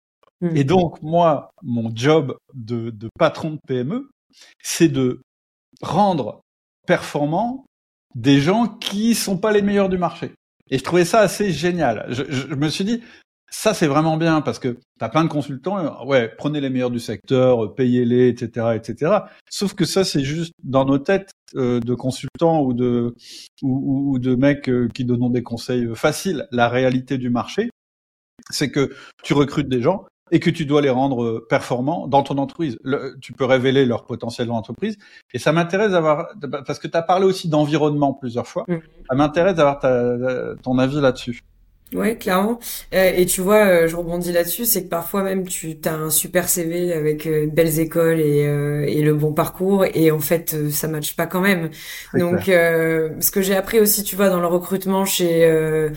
Et donc, moi, mon job de patron de PME, c'est de rendre performants des gens qui sont pas les meilleurs du marché. Et je trouvais ça assez génial. Je me suis dit, ça, c'est vraiment bien, parce que t'as plein de consultants, ouais, prenez les meilleurs du secteur, payez-les, etc., etc. Sauf que ça, c'est juste dans nos têtes de consultants ou de mecs qui donnent des conseils faciles. La réalité du marché, c'est que tu recrutes des gens et que tu dois les rendre performants dans ton entreprise. Tu peux révéler leur potentiel dans l'entreprise. Et ça m'intéresse d'avoir, parce que tu as parlé aussi d'environnement plusieurs fois, ça m'intéresse d'avoir ton avis là-dessus. Ouais, clairement. Et tu vois, je rebondis là-dessus, c'est que parfois même tu as un super CV avec belles écoles et le bon parcours, et en fait ça matche pas quand même. Donc ce que j'ai appris aussi, tu vois, dans le recrutement chez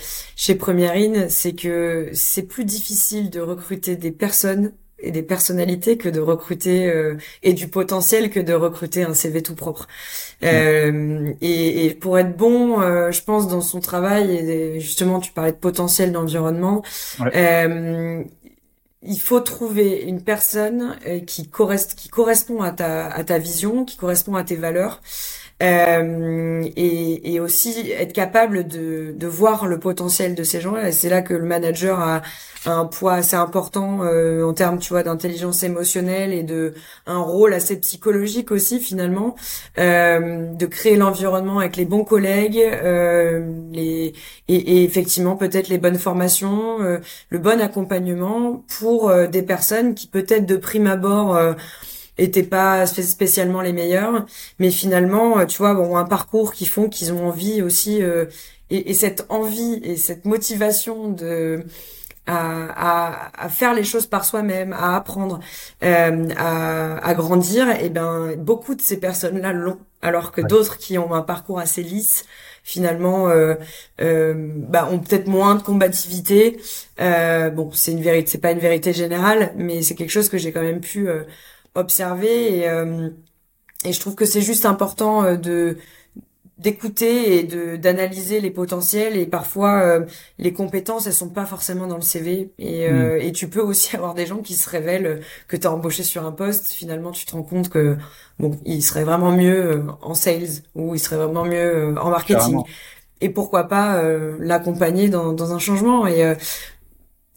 Premier Inn, c'est que c'est plus difficile de recruter des personnes et des personnalités que de recruter et du potentiel que de recruter un CV tout propre. Et pour être bon, je pense, dans son travail, et justement tu parlais de potentiel, d'environnement, il faut trouver une personne qui correspond à ta vision, qui correspond à tes valeurs, et aussi être capable de voir le potentiel de ces gens-là. Et c'est là que le manager a un poids assez important en termes, tu vois, d'intelligence émotionnelle et de un rôle assez psychologique aussi, finalement, de créer l'environnement avec les bons collègues, et effectivement peut-être les bonnes formations, le bon accompagnement pour des personnes qui peut-être de prime abord étaient pas spécialement les meilleurs, mais finalement, tu vois, bon, un parcours qui font qu'ils ont envie aussi, et cette envie et cette motivation à faire les choses par soi-même, à apprendre, à grandir, et ben beaucoup de ces personnes-là l'ont, alors que d'autres qui ont un parcours assez lisse, finalement, ont peut-être moins de combativité. Bon, c'est une vérité, c'est pas une vérité générale, mais c'est quelque chose que j'ai quand même pu observer, et je trouve que c'est juste important d'écouter et d'analyser les potentiels, et parfois les compétences, elles sont pas forcément dans le CV, et tu peux aussi avoir des gens qui se révèlent que t'as embauché sur un poste, finalement tu te rends compte que bon, il serait vraiment mieux en sales, ou il serait vraiment mieux en marketing, carrément. Et pourquoi pas l'accompagner dans un changement. Et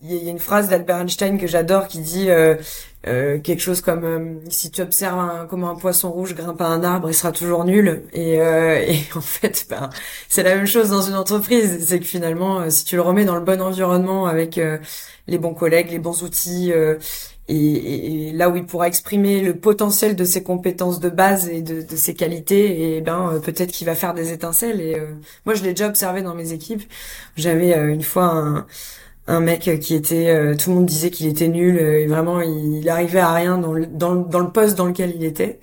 il y a une phrase d'Albert Einstein que j'adore qui dit quelque chose comme si tu observes comment un poisson rouge grimpe à un arbre, il sera toujours nul. Et en fait, c'est la même chose dans une entreprise. C'est que finalement, si tu le remets dans le bon environnement avec les bons collègues, les bons outils, et là où il pourra exprimer le potentiel de ses compétences de base et de ses qualités, et peut-être qu'il va faire des étincelles. Et moi, je l'ai déjà observé dans mes équipes. J'avais une fois un mec qui était, tout le monde disait qu'il était nul, et vraiment il arrivait à rien dans le poste dans lequel il était.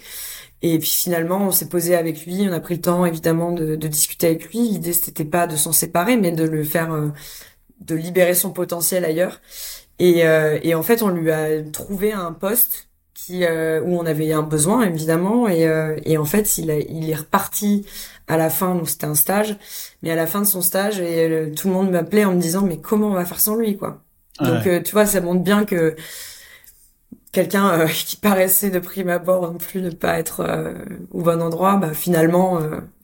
Et puis finalement, on s'est posé avec lui, on a pris le temps évidemment de discuter avec lui. L'idée, c'était pas de s'en séparer, mais de le faire, de libérer son potentiel ailleurs. Et en fait, on lui a trouvé un poste où on avait un besoin, évidemment, et en fait il est reparti à la fin. Donc c'était un stage, mais à la fin de son stage, et tout le monde m'appelait en me disant mais comment on va faire sans lui, quoi. Donc tu vois, ça montre bien que quelqu'un qui paraissait de prime abord non plus ne pas être au bon endroit, finalement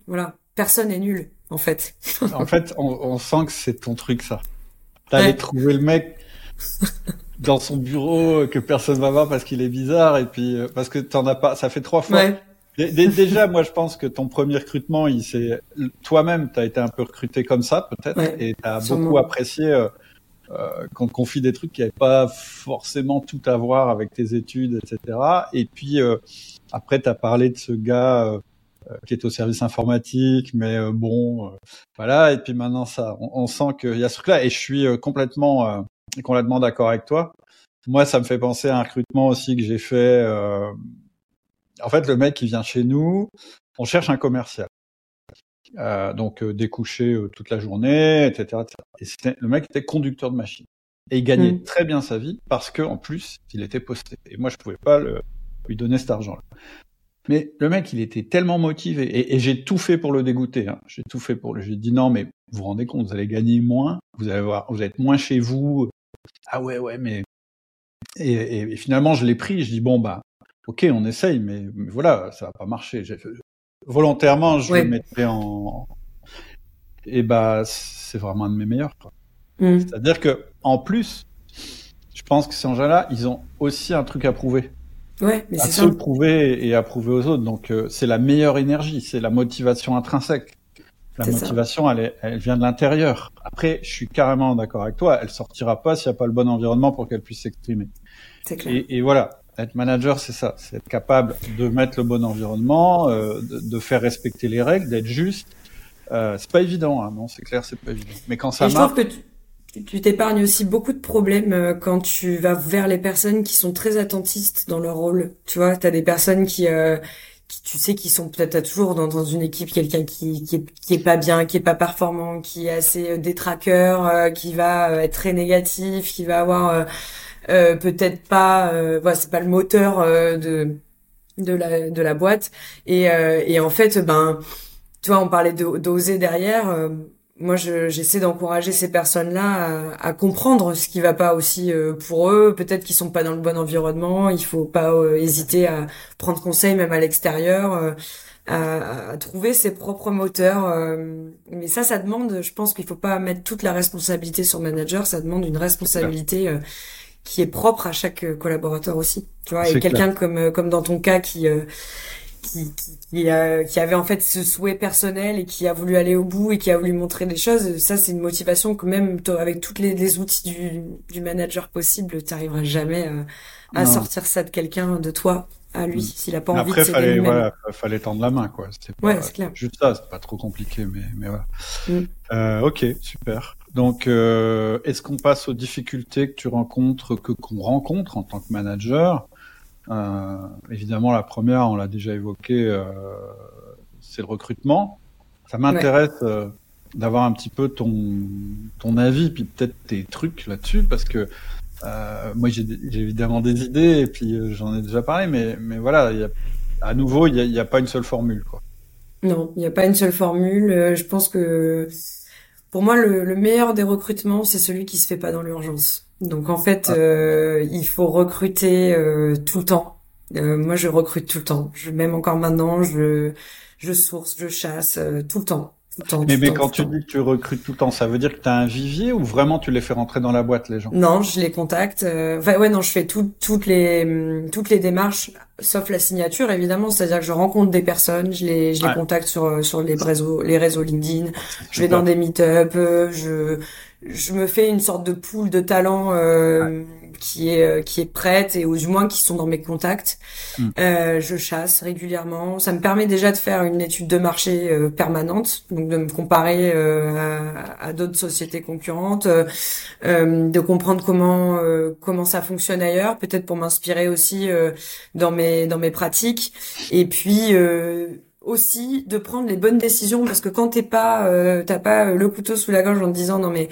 voilà, personne est nul en fait. En fait, on sent que c'est ton truc, ça. T'allais trouver le mec dans son bureau que personne va voir parce qu'il est bizarre, et puis parce que t'en as pas, ça fait 3 fois. Déjà, moi je pense que ton premier recrutement, toi-même t'as été un peu recruté comme ça peut-être, et t'as beaucoup apprécié quand on confie des trucs qui n'avaient pas forcément tout à voir avec tes études, etc. Et puis après t'as parlé de ce gars qui est au service informatique, mais voilà. Et puis maintenant ça, on sent qu'il y a ce truc-là, et je suis complètement complètement d'accord avec toi. Moi, ça me fait penser à un recrutement aussi que j'ai fait. En fait, le mec, il vient chez nous, on cherche un commercial. Donc, découché toute la journée, etc., etc. Et le mec était conducteur de machine. Et il gagnait très bien sa vie parce que, en plus, il était posté. Et moi, je pouvais pas lui donner cet argent-là. Mais le mec, il était tellement motivé. Et j'ai tout fait pour le dégoûter, hein. J'ai tout fait j'ai dit non, mais vous vous rendez compte, vous allez gagner moins, vous êtes moins chez vous. Ah ouais, mais et finalement je l'ai pris. Je dis bon ok, on essaye, mais voilà, ça va pas marcher. Volontairement, je le mettais en, et c'est vraiment un de mes meilleurs, quoi. C'est-à-dire que en plus, je pense que ces gens-là, ils ont aussi un truc à prouver. Ouais, mais à se prouver et à prouver aux autres. Donc c'est la meilleure énergie, c'est la motivation intrinsèque. La motivation, elle vient de l'intérieur. Après, je suis carrément d'accord avec toi. Elle sortira pas s'il n'y a pas le bon environnement pour qu'elle puisse s'exprimer. C'est clair. Et voilà, être manager, c'est ça, c'est être capable de mettre le bon environnement, de faire respecter les règles, d'être juste. C'est pas évident, hein, non, c'est clair, c'est pas évident. Mais quand ça marche. Tu t'épargnes aussi beaucoup de problèmes quand tu vas vers les personnes qui sont très attentistes dans leur rôle. Tu vois, t'as des personnes qui tu sais, qui sont peut-être toujours dans une équipe, quelqu'un qui est pas bien, qui est pas performant, qui est assez détraqueur, qui va être très négatif, qui va avoir peut-être pas, voilà, c'est pas le moteur de la boîte. Et en fait, ben, tu vois, on parlait d'oser derrière. Moi, j'essaie d'encourager ces personnes-là à comprendre ce qui va pas aussi pour eux. Peut-être qu'ils sont pas dans le bon environnement. Il faut pas hésiter à prendre conseil, même à l'extérieur, à trouver ses propres moteurs. Mais ça demande. Je pense qu'il faut pas mettre toute la responsabilité sur le manager. Ça demande une responsabilité qui est propre à chaque collaborateur aussi. Tu vois, et quelqu'un comme dans ton cas qui avait en fait ce souhait personnel et qui a voulu aller au bout et qui a voulu montrer des choses, ça c'est une motivation que même avec tous les outils du manager possible, tu n'arriveras jamais à sortir ça de quelqu'un, de toi à lui, s'il a pas envie de s'aider lui-même. Après, il fallait tendre la main, quoi. C'était pas, c'est clair. Juste ça, c'est pas trop compliqué, mais voilà. Ok, super. Donc, est-ce qu'on passe aux difficultés que tu rencontres, qu'on rencontre en tant que manager ? Évidemment, la première, on l'a déjà évoqué, c'est le recrutement. Ça m'intéresse d'avoir un petit peu ton avis, puis peut-être tes trucs là-dessus, parce que moi, j'ai évidemment des idées, et puis j'en ai déjà parlé, mais voilà, à nouveau, il n'y a pas une seule formule, quoi. Non, il n'y a pas une seule formule. Je pense que pour moi, le meilleur des recrutements, c'est celui qui se fait pas dans l'urgence. Donc en fait, il faut recruter tout le temps. Moi, je recrute tout le temps. Même encore maintenant, je source, je chasse tout le temps. Mais quand tu dis que tu recrutes tout le temps, ça veut dire que tu as un vivier ou vraiment tu les fais rentrer dans la boîte, les gens ? Non, je les contacte. Non, je fais toutes les démarches, sauf la signature, évidemment. C'est-à-dire que je rencontre des personnes, je les contacte sur les réseaux LinkedIn. Je vais dans des meet-up, je me fais une sorte de pool de talents qui est prête et ou du moins qui sont dans mes contacts. Je chasse régulièrement. Ça me permet déjà de faire une étude de marché permanente, donc de me comparer à d'autres sociétés concurrentes, de comprendre comment ça fonctionne ailleurs, peut-être pour m'inspirer aussi dans mes pratiques. Et puis aussi de prendre les bonnes décisions, parce que quand t'as pas le couteau sous la gorge en te disant non mais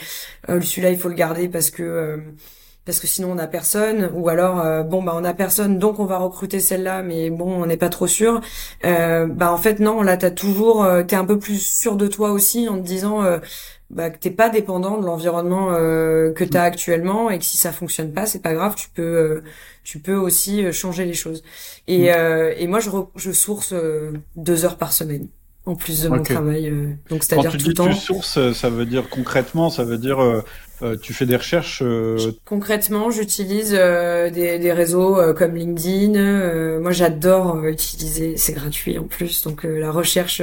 celui-là il faut le garder parce que sinon on a personne, ou alors on a personne donc on va recruter celle-là mais bon on n'est pas trop sûr, en fait non, là t'as toujours t'es un peu plus sûr de toi aussi en te disant que t'es pas dépendant de l'environnement que t'as actuellement, et que si ça fonctionne pas c'est pas grave, tu peux aussi changer les choses. Et moi je source 2 heures par semaine en plus de mon travail, donc c'est-à-dire tout le temps. Quand tu dis tu sources, ça veut dire concrètement, ça veut dire tu fais des recherches. Concrètement, j'utilise des réseaux comme LinkedIn. Moi, j'adore utiliser, c'est gratuit en plus, donc la recherche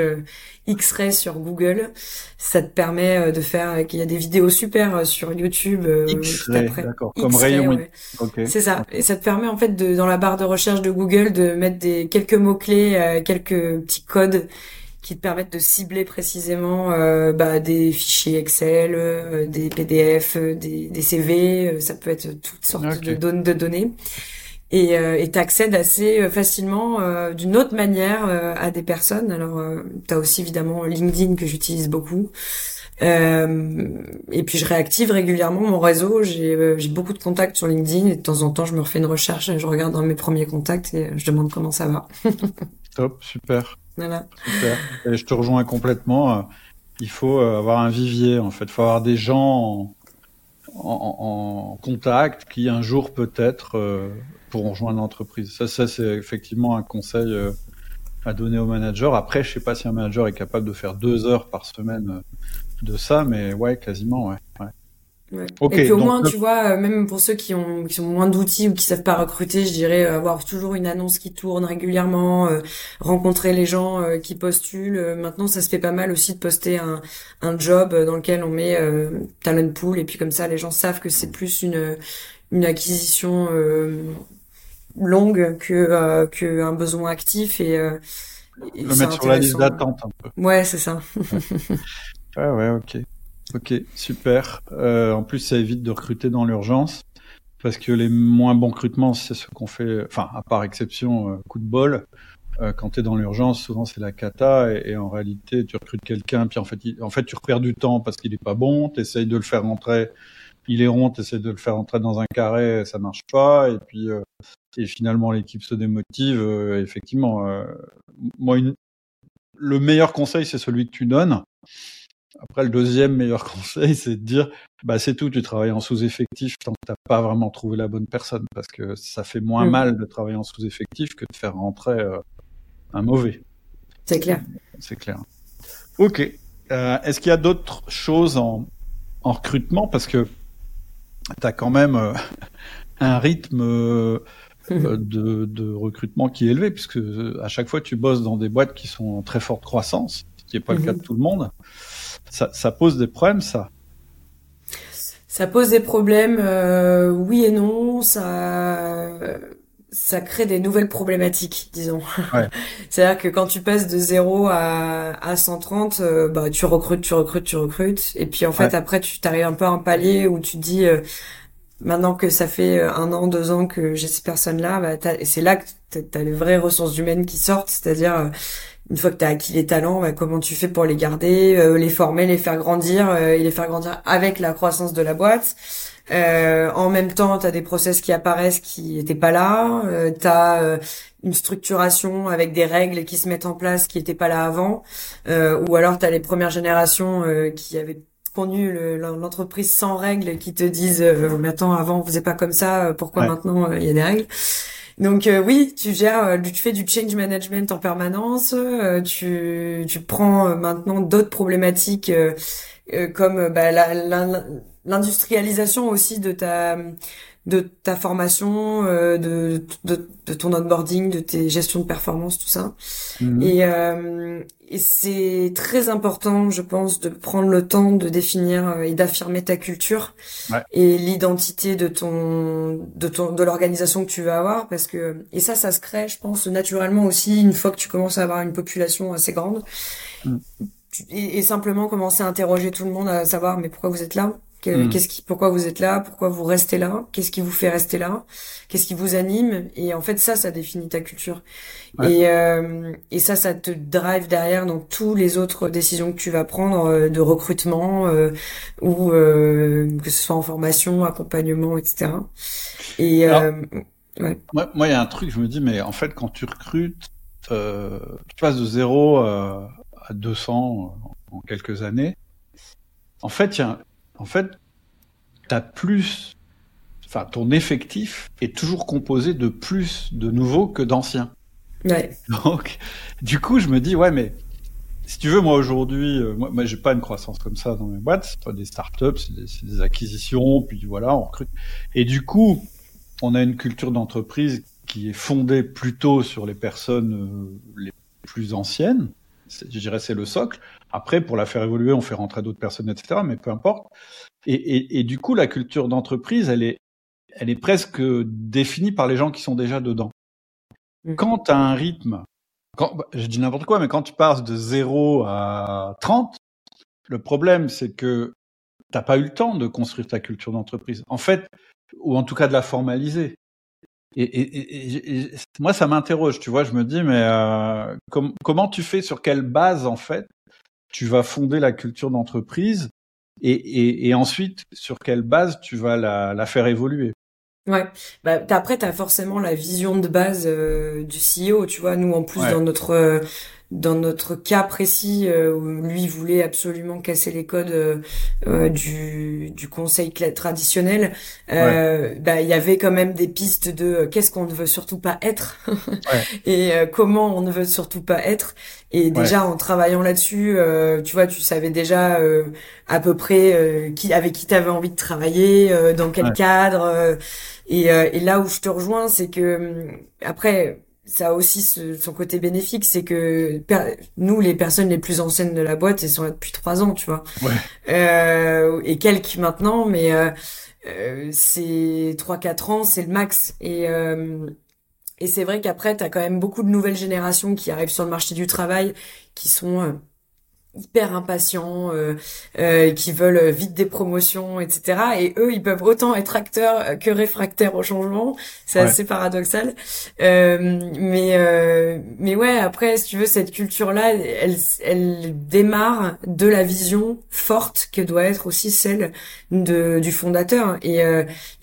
X-Ray sur Google, ça te permet de faire. Il y a des vidéos super sur YouTube. X-Ray, d'accord. Comme rayon. Ouais. Okay. C'est ça. Et ça te permet en fait dans la barre de recherche de Google de mettre quelques mots clés, quelques petits codes qui te permettent de cibler précisément des fichiers Excel, des PDF, des CV, ça peut être toutes sortes de données. Et t'accèdes assez facilement d'une autre manière à des personnes. Alors t'as aussi évidemment LinkedIn que j'utilise beaucoup. Et puis je réactive régulièrement mon réseau. J'ai beaucoup de contacts sur LinkedIn et de temps en temps je me refais une recherche et je regarde dans mes premiers contacts et je demande comment ça va. Top, super. Voilà. Super. Et je te rejoins complètement. Il faut avoir un vivier en fait. Il faut avoir des gens en contact qui un jour peut-être pourront rejoindre l'entreprise. Ça c'est effectivement un conseil à donner aux managers. Après, je sais pas si un manager est capable de faire 2 heures par semaine de ça, mais quasiment ouais. Ouais. Okay, et puis au moins, tu vois, même pour ceux qui ont moins d'outils ou qui savent pas recruter, je dirais avoir toujours une annonce qui tourne régulièrement, rencontrer les gens qui postulent. Maintenant, ça se fait pas mal aussi de poster un job dans lequel on met talent pool, et puis comme ça, les gens savent que c'est plus une une acquisition longue que un besoin actif et le mettre sur la liste d'attente un peu. Ouais, c'est ça. Ouais, ah ouais, ok, super. En plus, ça évite de recruter dans l'urgence. Parce que les moins bons recrutements, c'est ce qu'on fait, enfin, à part exception, coup de bol. Quand t'es dans l'urgence, souvent c'est la cata, et en réalité, tu recrutes quelqu'un, puis en fait, tu perds du temps parce qu'il est pas bon, t'essayes de le faire rentrer, il est rond, t'essayes de le faire rentrer dans un carré, ça marche pas, et puis, et finalement, l'équipe se démotive, effectivement. Moi, le meilleur conseil, c'est celui que tu donnes. Après, le deuxième meilleur conseil, c'est de dire, bah, c'est tout, tu travailles en sous-effectif tant que t'as pas vraiment trouvé la bonne personne, parce que ça fait moins mal de travailler en sous-effectif que de faire rentrer un mauvais. C'est clair. C'est clair. Ok. Est-ce qu'il y a d'autres choses en recrutement? Parce que t'as quand même un rythme de recrutement qui est élevé, puisque à chaque fois, tu bosses dans des boîtes qui sont en très forte croissance, ce qui n'est pas le cas de tout le monde. Ça pose des problèmes, ça? Ça pose des problèmes, oui et non. Ça crée des nouvelles problématiques, disons. Ouais. C'est-à-dire que quand tu passes de 0 à 130, bah tu recrutes. Et puis en fait, après, tu t'arrives un peu à un palier où tu te dis, maintenant que ça fait 1 an, 2 ans que j'ai ces personnes-là, bah, c'est là que t'as les vraies ressources humaines qui sortent, c'est-à-dire... une fois que tu as acquis les talents, bah, comment tu fais pour les garder, les former, les faire grandir, et les faire grandir avec la croissance de la boîte. En même temps, tu as des process qui apparaissent qui étaient pas là, tu as une structuration avec des règles qui se mettent en place qui étaient pas là avant, ou alors tu as les premières générations qui avaient connu l'entreprise sans règles qui te disent « mais attends, avant on faisait pas comme ça, pourquoi maintenant il y a des règles ?» Donc oui, tu gères, tu fais du change management en permanence, tu prends maintenant d'autres problématiques comme bah, l'industrialisation aussi de ta formation, de ton onboarding, de tes gestions de performance, tout ça. Et c'est très important, je pense, de prendre le temps de définir et d'affirmer ta culture et l'identité de l'organisation que tu vas avoir, parce que et ça se crée, je pense, naturellement aussi une fois que tu commences à avoir une population assez grande. Et simplement commencer à interroger tout le monde, à savoir mais pourquoi vous êtes là? Pourquoi vous êtes là? Pourquoi vous restez là? Qu'est-ce qui vous fait rester là? Qu'est-ce qui vous anime? Et en fait, ça définit ta culture. Ouais. Et ça te drive derrière dans tous les autres décisions que tu vas prendre de recrutement ou que ce soit en formation, accompagnement, etc. Et moi, il y a un truc, je me dis, mais en fait, quand tu recrutes, tu passes de 0 à 200 en quelques années. En fait, ton effectif est toujours composé de plus de nouveaux que d'anciens. Ouais. Donc, du coup, je me dis, ouais, mais si tu veux, moi, aujourd'hui, moi, j'ai pas une croissance comme ça dans mes boîtes. C'est pas des startups, c'est des acquisitions, puis voilà, on recrute. Et du coup, on a une culture d'entreprise qui est fondée plutôt sur les personnes les plus anciennes. Je dirais c'est le socle. Après, pour la faire évoluer, on fait rentrer d'autres personnes, etc. Mais peu importe. Et du coup, la culture d'entreprise, elle est presque définie par les gens qui sont déjà dedans. Quand tu as un rythme, je dis n'importe quoi, mais quand tu passes de 0 à 30, le problème, c'est que tu n'as pas eu le temps de construire ta culture d'entreprise. En fait, ou en tout cas de la formaliser. Et moi, ça m'interroge, tu vois, je me dis, mais comment tu fais, sur quelle base, en fait, tu vas fonder la culture d'entreprise et ensuite, sur quelle base tu vas la faire évoluer? Ouais, bah, après, t'as forcément la vision de base du CEO, tu vois, nous, en plus, dans notre cas précis, où lui voulait absolument casser les codes du conseil traditionnel, bah il y avait quand même des pistes de qu'est-ce qu'on ne veut surtout pas être et comment on ne veut surtout pas être. Et déjà en travaillant là-dessus, tu vois, tu savais déjà à peu près avec qui t'avais envie de travailler, dans quel cadre. Et là où je te rejoins, c'est que après. ça a aussi son côté bénéfique, c'est que nous, les personnes les plus anciennes de la boîte, elles sont là depuis 3 ans, tu vois. Ouais. Et quelques maintenant, mais c'est 3-4 ans, c'est le max. Et c'est vrai qu'après, t'as quand même beaucoup de nouvelles générations qui arrivent sur le marché du travail, qui sont hyper impatients, qui veulent vite des promotions, etc. Et eux, ils peuvent autant être acteurs que réfractaires au changement. C'est assez paradoxal. Mais ouais, après, si tu veux, cette culture-là, elle démarre de la vision forte que doit être aussi celle du fondateur. Et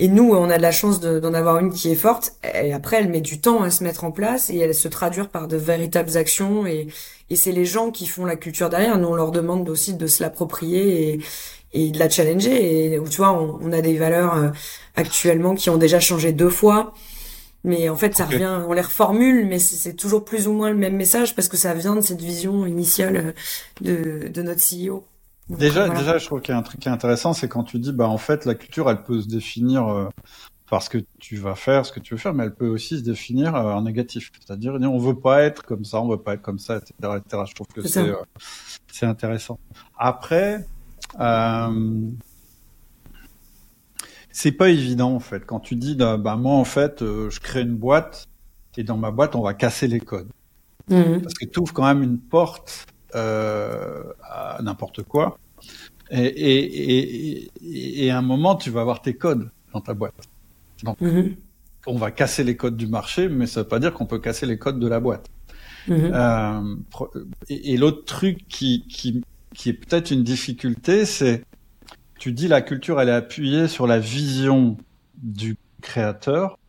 nous, on a de la chance d'en avoir une qui est forte. Et après, elle met du temps à se mettre en place et elle se traduit par de véritables actions. Et c'est les gens qui font la culture derrière. Nous, on leur demande aussi de se l'approprier et de la challenger. Et tu vois, on a des valeurs actuellement qui ont déjà changé 2 fois. Mais en fait, ça revient, on les reformule, mais c'est toujours plus ou moins le même message parce que ça vient de cette vision initiale de notre CEO. Donc, déjà, je trouve qu'il y a un truc qui est intéressant, c'est quand tu dis, bah, en fait, la culture, elle peut se définir par ce que tu vas faire, ce que tu veux faire, mais elle peut aussi se définir en négatif. C'est-à-dire, on veut pas être comme ça, on veut pas être comme ça, etc. etc. Je trouve que c'est intéressant. Après, c'est pas évident, en fait. Quand tu dis, bah, moi, en fait, je crée une boîte, et dans ma boîte, on va casser les codes. Mmh. Parce que tu ouvres quand même une porte à n'importe quoi. Et à un moment, tu vas avoir tes codes dans ta boîte. Donc, on va casser les codes du marché, mais ça veut pas dire qu'on peut casser les codes de la boîte. Et l'autre truc qui est peut-être une difficulté, c'est, tu dis la culture, elle est appuyée sur la vision du créateur,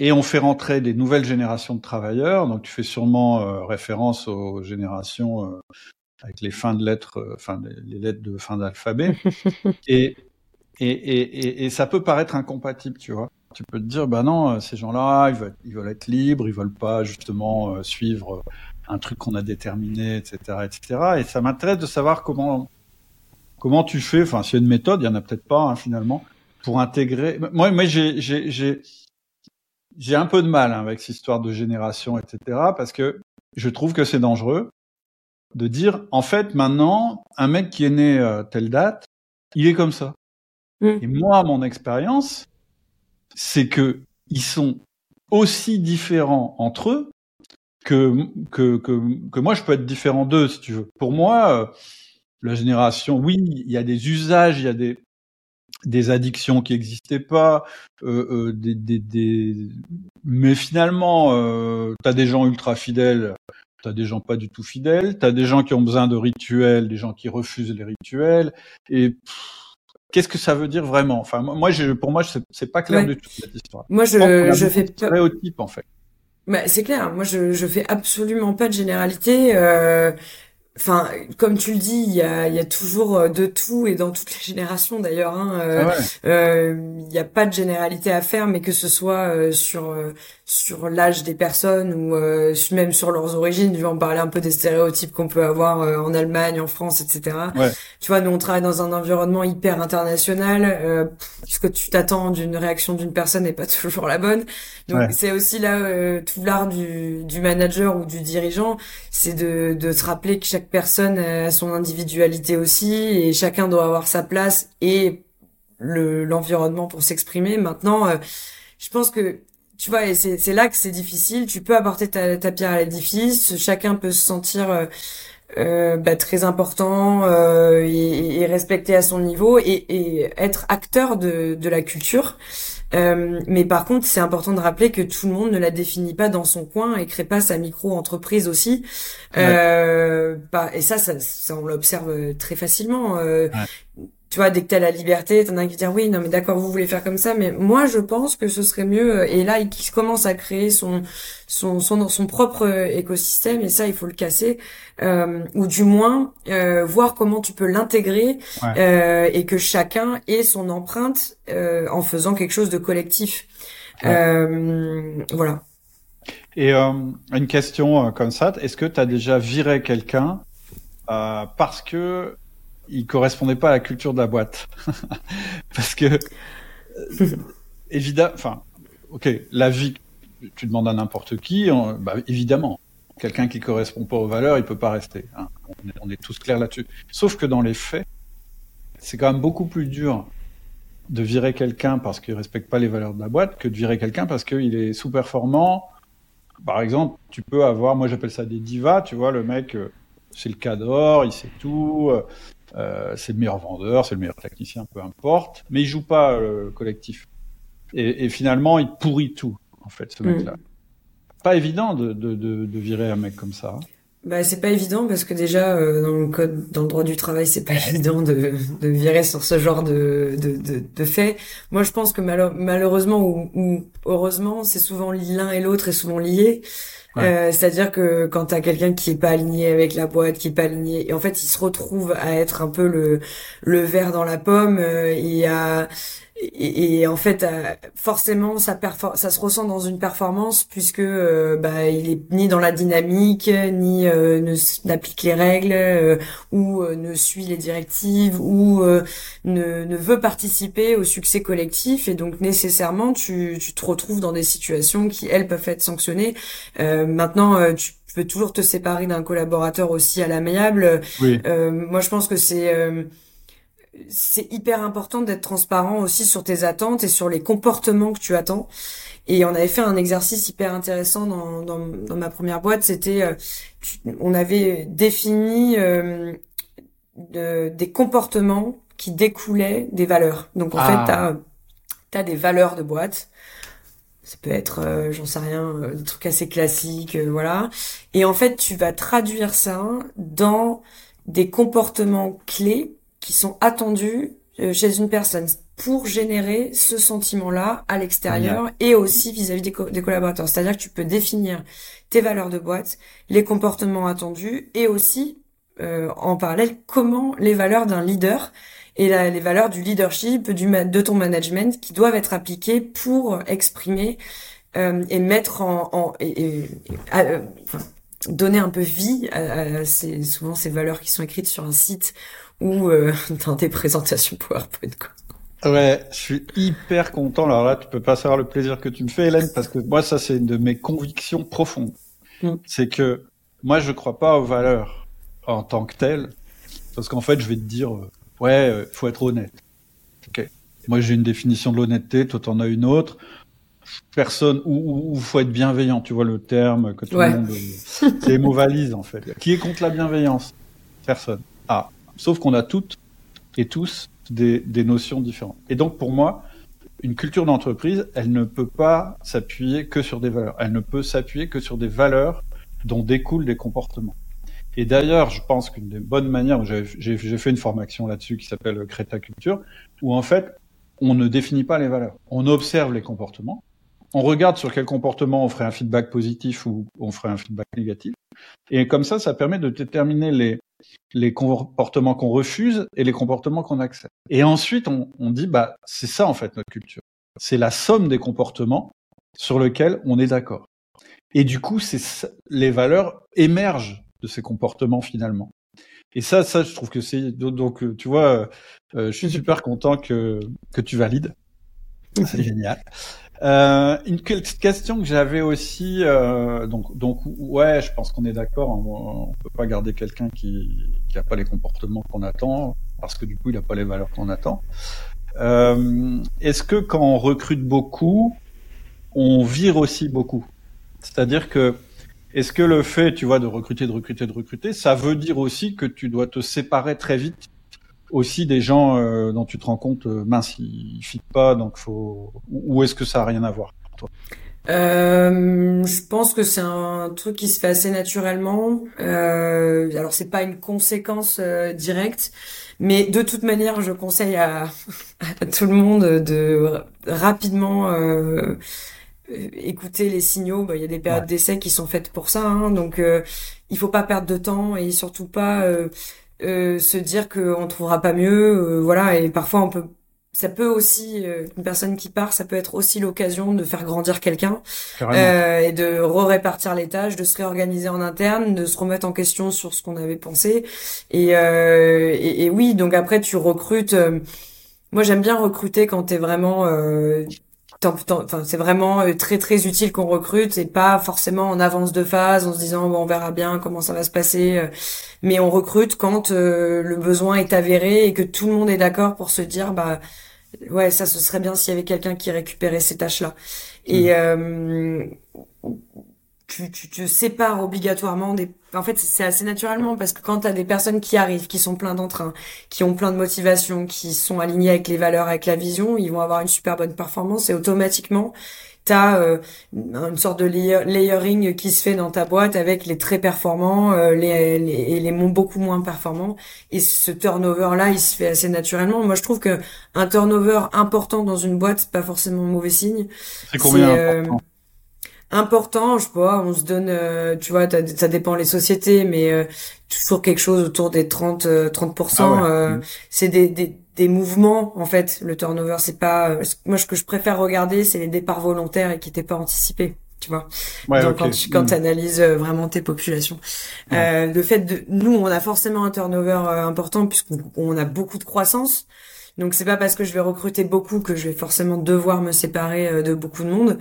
et on fait rentrer des nouvelles générations de travailleurs. Donc, tu fais sûrement référence aux générations avec les fins de lettres, les lettres de fin d'alphabet. Et ça peut paraître incompatible, tu vois. Tu peux te dire, bah non, ces gens-là, ils veulent être libres, ils veulent pas justement suivre un truc qu'on a déterminé, etc., etc. Et ça m'intéresse de savoir comment tu fais. Enfin, s'il y a une méthode, il y en a peut-être pas finalement pour intégrer. Moi, j'ai un peu de mal avec cette histoire de génération, etc. Parce que je trouve que c'est dangereux de dire, en fait, maintenant, un mec qui est né telle date, il est comme ça. Et moi, mon expérience, c'est que ils sont aussi différents entre eux que moi, je peux être différent d'eux, si tu veux. Pour moi, la génération, oui, il y a des usages, il y a des addictions qui n'existaient pas, mais finalement, t'as des gens ultra fidèles, t'as des gens pas du tout fidèles, t'as des gens qui ont besoin de rituels, des gens qui refusent les rituels, et qu'est-ce que ça veut dire vraiment ? Enfin, moi, pour moi, c'est pas clair du tout cette histoire. Moi, je fais pas stéréotype en fait. Bah, c'est clair. Moi, je fais absolument pas de généralité. Enfin, comme tu le dis, il y a toujours de tout et dans toutes les générations d'ailleurs. Il y a pas de généralité à faire, mais que ce soit sur l'âge des personnes ou même sur leurs origines. Je vais en parler un peu des stéréotypes qu'on peut avoir en Allemagne, en France, etc. Ouais. Tu vois, nous on travaille dans un environnement hyper international. Ce que tu t'attends d'une réaction d'une personne n'est pas toujours la bonne. Donc c'est aussi là tout l'art du manager ou du dirigeant, c'est de se rappeler que chaque personne a son individualité aussi et chacun doit avoir sa place et l'environnement pour s'exprimer. Maintenant, je pense que, tu vois, et c'est là que c'est difficile, tu peux apporter ta pierre à l'édifice, chacun peut se sentir très important et respecté à son niveau et être acteur de la culture. Mais par contre, c'est important de rappeler que tout le monde ne la définit pas dans son coin et crée pas sa micro-entreprise aussi. Et ça, on l'observe très facilement. Tu vois, dès que t'as la liberté, t'en as qui disent oui, non mais d'accord, vous voulez faire comme ça, mais moi je pense que ce serait mieux. Et là, il commence à créer son propre écosystème, et ça, il faut le casser, ou du moins voir comment tu peux l'intégrer et que chacun ait son empreinte en faisant quelque chose de collectif. Voilà. Et une question comme ça, est-ce que t'as déjà viré quelqu'un parce que il correspondait pas à la culture de la boîte? Parce que évidemment, la vie tu demandes à n'importe qui, bah, évidemment, quelqu'un qui ne correspond pas aux valeurs, il ne peut pas rester. Hein. On est tous clairs là-dessus. Sauf que dans les faits, c'est quand même beaucoup plus dur de virer quelqu'un parce qu'il ne respecte pas les valeurs de la boîte que de virer quelqu'un parce qu'il est sous-performant. Par exemple, tu peux avoir, moi j'appelle ça des divas, tu vois, le mec, c'est le cador, il sait tout, c'est le meilleur vendeur, c'est le meilleur technicien, peu importe, mais il ne joue pas le collectif. Et finalement, il pourrit tout, en fait, ce mec-là. Pas évident de virer un mec comme ça. Bah, c'est pas évident parce que déjà, dans le droit du travail, c'est pas évident de virer sur ce genre de fait. Moi, je pense que malheureusement ou heureusement, c'est souvent l'un et l'autre est souvent lié. Ouais. C'est-à-dire que quand t'as quelqu'un qui est pas aligné avec la boîte, qui est pas aligné, et en fait, il se retrouve à être un peu le ver dans la pomme, et en fait, forcément, ça se ressent dans une performance puisque bah, il est ni dans la dynamique, ni n'applique les règles, ou ne suit les directives, ou ne veut participer au succès collectif. Et donc nécessairement, tu te retrouves dans des situations qui elles peuvent être sanctionnées. Maintenant, tu peux toujours te séparer d'un collaborateur aussi à l'amiable. Oui. Moi, je pense que c'est hyper important d'être transparent aussi sur tes attentes et sur les comportements que tu attends. Et on avait fait un exercice hyper intéressant dans ma première boîte. C'était, on avait défini des comportements qui découlaient des valeurs. Donc en fait, t'as des valeurs de boîte. Ça peut être, j'en sais rien, des trucs assez classiques, voilà. Et en fait, tu vas traduire ça dans des comportements clés qui sont attendus chez une personne pour générer ce sentiment-là à l'extérieur et aussi vis-à-vis des collaborateurs. C'est-à-dire que tu peux définir tes valeurs de boîte, les comportements attendus et aussi, en parallèle, comment les valeurs d'un leader et les valeurs du leadership, de ton management qui doivent être appliquées pour exprimer et mettre donner un peu vie à souvent ces valeurs qui sont écrites sur un site ou dans des présentations PowerPoint, quoi. Ouais, je suis hyper content. Alors là, tu peux pas savoir le plaisir que tu me fais, Hélène, parce que moi, ça, c'est une de mes convictions profondes. C'est que moi, je crois pas aux valeurs en tant que telles, parce qu'en fait, je vais te dire, faut être honnête. Ok. Moi, j'ai une définition de l'honnêteté, toi, t'en as une autre. Personne, ou faut être bienveillant, tu vois le terme que tout le monde, c'est les mots valises en fait. Qui est contre la bienveillance? Personne. Sauf qu'on a toutes et tous des notions différentes. Et donc pour moi, une culture d'entreprise, elle ne peut pas s'appuyer que sur des valeurs. Elle ne peut s'appuyer que sur des valeurs dont découlent des comportements. Et d'ailleurs, je pense qu'une des bonnes manières, j'ai fait une formation là-dessus qui s'appelle Créta Culture, où en fait, on ne définit pas les valeurs. On observe les comportements. On regarde sur quel comportement on ferait un feedback positif ou on ferait un feedback négatif. Et comme ça, ça permet de déterminer les comportements qu'on refuse et les comportements qu'on accepte. Et ensuite, on dit, bah, c'est ça, en fait, notre culture. C'est la somme des comportements sur lesquels on est d'accord. Et du coup, les valeurs émergent de ces comportements, finalement. Et ça, je trouve que c'est, donc, tu vois, je suis super content que tu valides. C'est génial. Une question que j'avais aussi, donc ouais, je pense qu'on est d'accord, hein, on peut pas garder quelqu'un qui a pas les comportements qu'on attend parce que du coup il a pas les valeurs qu'on attend. Est-ce que quand on recrute beaucoup, on vire aussi beaucoup? C'est-à-dire que est-ce que le fait, tu vois, de recruter, ça veut dire aussi que tu dois te séparer très vite aussi des gens dont tu te rends compte, mince, ils fit pas, donc faut. Ou est-ce que ça a rien à voir pour toi? Je pense que c'est un truc qui se fait assez naturellement. Alors c'est pas une conséquence directe, mais de toute manière, je conseille à tout le monde de rapidement écouter les signaux. Bah, y a des périodes d'essai qui sont faites pour ça, hein, donc il faut pas perdre de temps et surtout pas. Se dire qu'on trouvera pas mieux, voilà. Et parfois ça peut aussi, une personne qui part, ça peut être aussi l'occasion de faire grandir quelqu'un, et de répartir les tâches, de se réorganiser en interne, de se remettre en question sur ce qu'on avait pensé. Et oui, donc après tu recrutes. Moi j'aime bien recruter quand t'es vraiment c'est vraiment très très utile qu'on recrute et pas forcément en avance de phase en se disant bon, on verra bien comment ça va se passer, mais on recrute quand le besoin est avéré et que tout le monde est d'accord pour se dire bah ouais, ça ce serait bien s'il y avait quelqu'un qui récupérait ces tâches-là. Et tu te sépares obligatoirement des... En fait, c'est assez naturellement, parce que quand t'as des personnes qui arrivent, qui sont plein d'entrain, qui ont plein de motivation, qui sont alignées avec les valeurs, avec la vision, ils vont avoir une super bonne performance et automatiquement, t'as une sorte de layering qui se fait dans ta boîte avec les très performants les beaucoup moins performants, et ce turnover-là, il se fait assez naturellement. Moi, je trouve que un turnover important dans une boîte, c'est pas forcément mauvais signe. C'est combien important, je sais pas, on se donne, tu vois, ça dépend les sociétés, mais toujours quelque chose autour des 30%. Ah ouais. C'est des mouvements, en fait, le turnover. C'est pas, moi, ce que je préfère regarder, c'est les départs volontaires et qui n'étaient pas anticipés, tu vois. Ouais, donc, okay. Quand t'analyses vraiment tes populations. Ouais. Le fait de, nous, on a forcément un turnover important puisqu'on a beaucoup de croissance. Donc c'est pas parce que je vais recruter beaucoup que je vais forcément devoir me séparer de beaucoup de monde.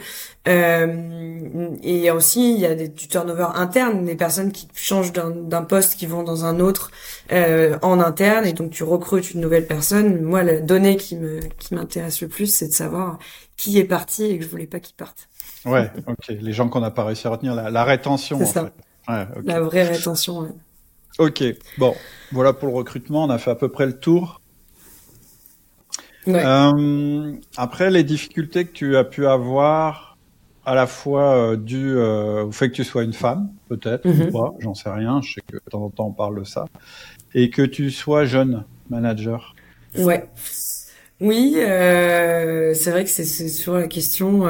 Et aussi il y a du turnover interne, des personnes qui changent d'un poste, qui vont dans un autre en interne, et donc tu recrutes une nouvelle personne. Moi, la donnée qui m'intéresse le plus, c'est de savoir qui est parti et que je voulais pas qu'il parte. Ouais, ok. Les gens qu'on n'a pas réussi à retenir, la rétention. C'est en ça. Fait. Ouais, okay. La vraie rétention. Ouais. Ok. Bon, voilà pour le recrutement, on a fait à peu près le tour. Ouais. Après, les difficultés que tu as pu avoir, à la fois dues au fait que tu sois une femme, peut-être, ou pas, j'en sais rien, je sais que de temps en temps on parle de ça, et que tu sois jeune manager. Ouais. Oui, c'est vrai que c'est sur la question.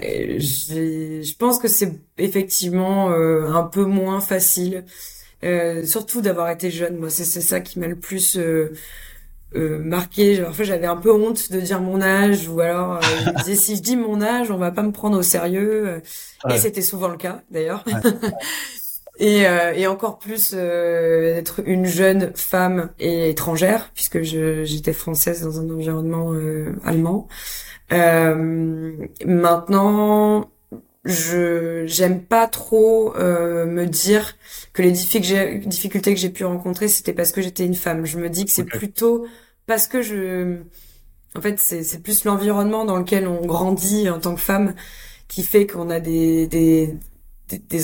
Je pense que c'est effectivement un peu moins facile, surtout d'avoir été jeune. Moi, c'est ça qui m'a le plus... marqué. En fait, j'avais un peu honte de dire mon âge, ou alors je me disais si je dis mon âge, on va pas me prendre au sérieux. Ouais. Et c'était souvent le cas d'ailleurs. Ouais. Et encore plus d'être une jeune femme et étrangère, puisque j'étais française dans un environnement allemand. Maintenant, j'aime pas trop me dire que les difficultés que j'ai pu rencontrer, c'était parce que j'étais une femme. Je me dis que c'est plutôt parce que en fait, c'est plus l'environnement dans lequel on grandit en tant que femme qui fait qu'on a des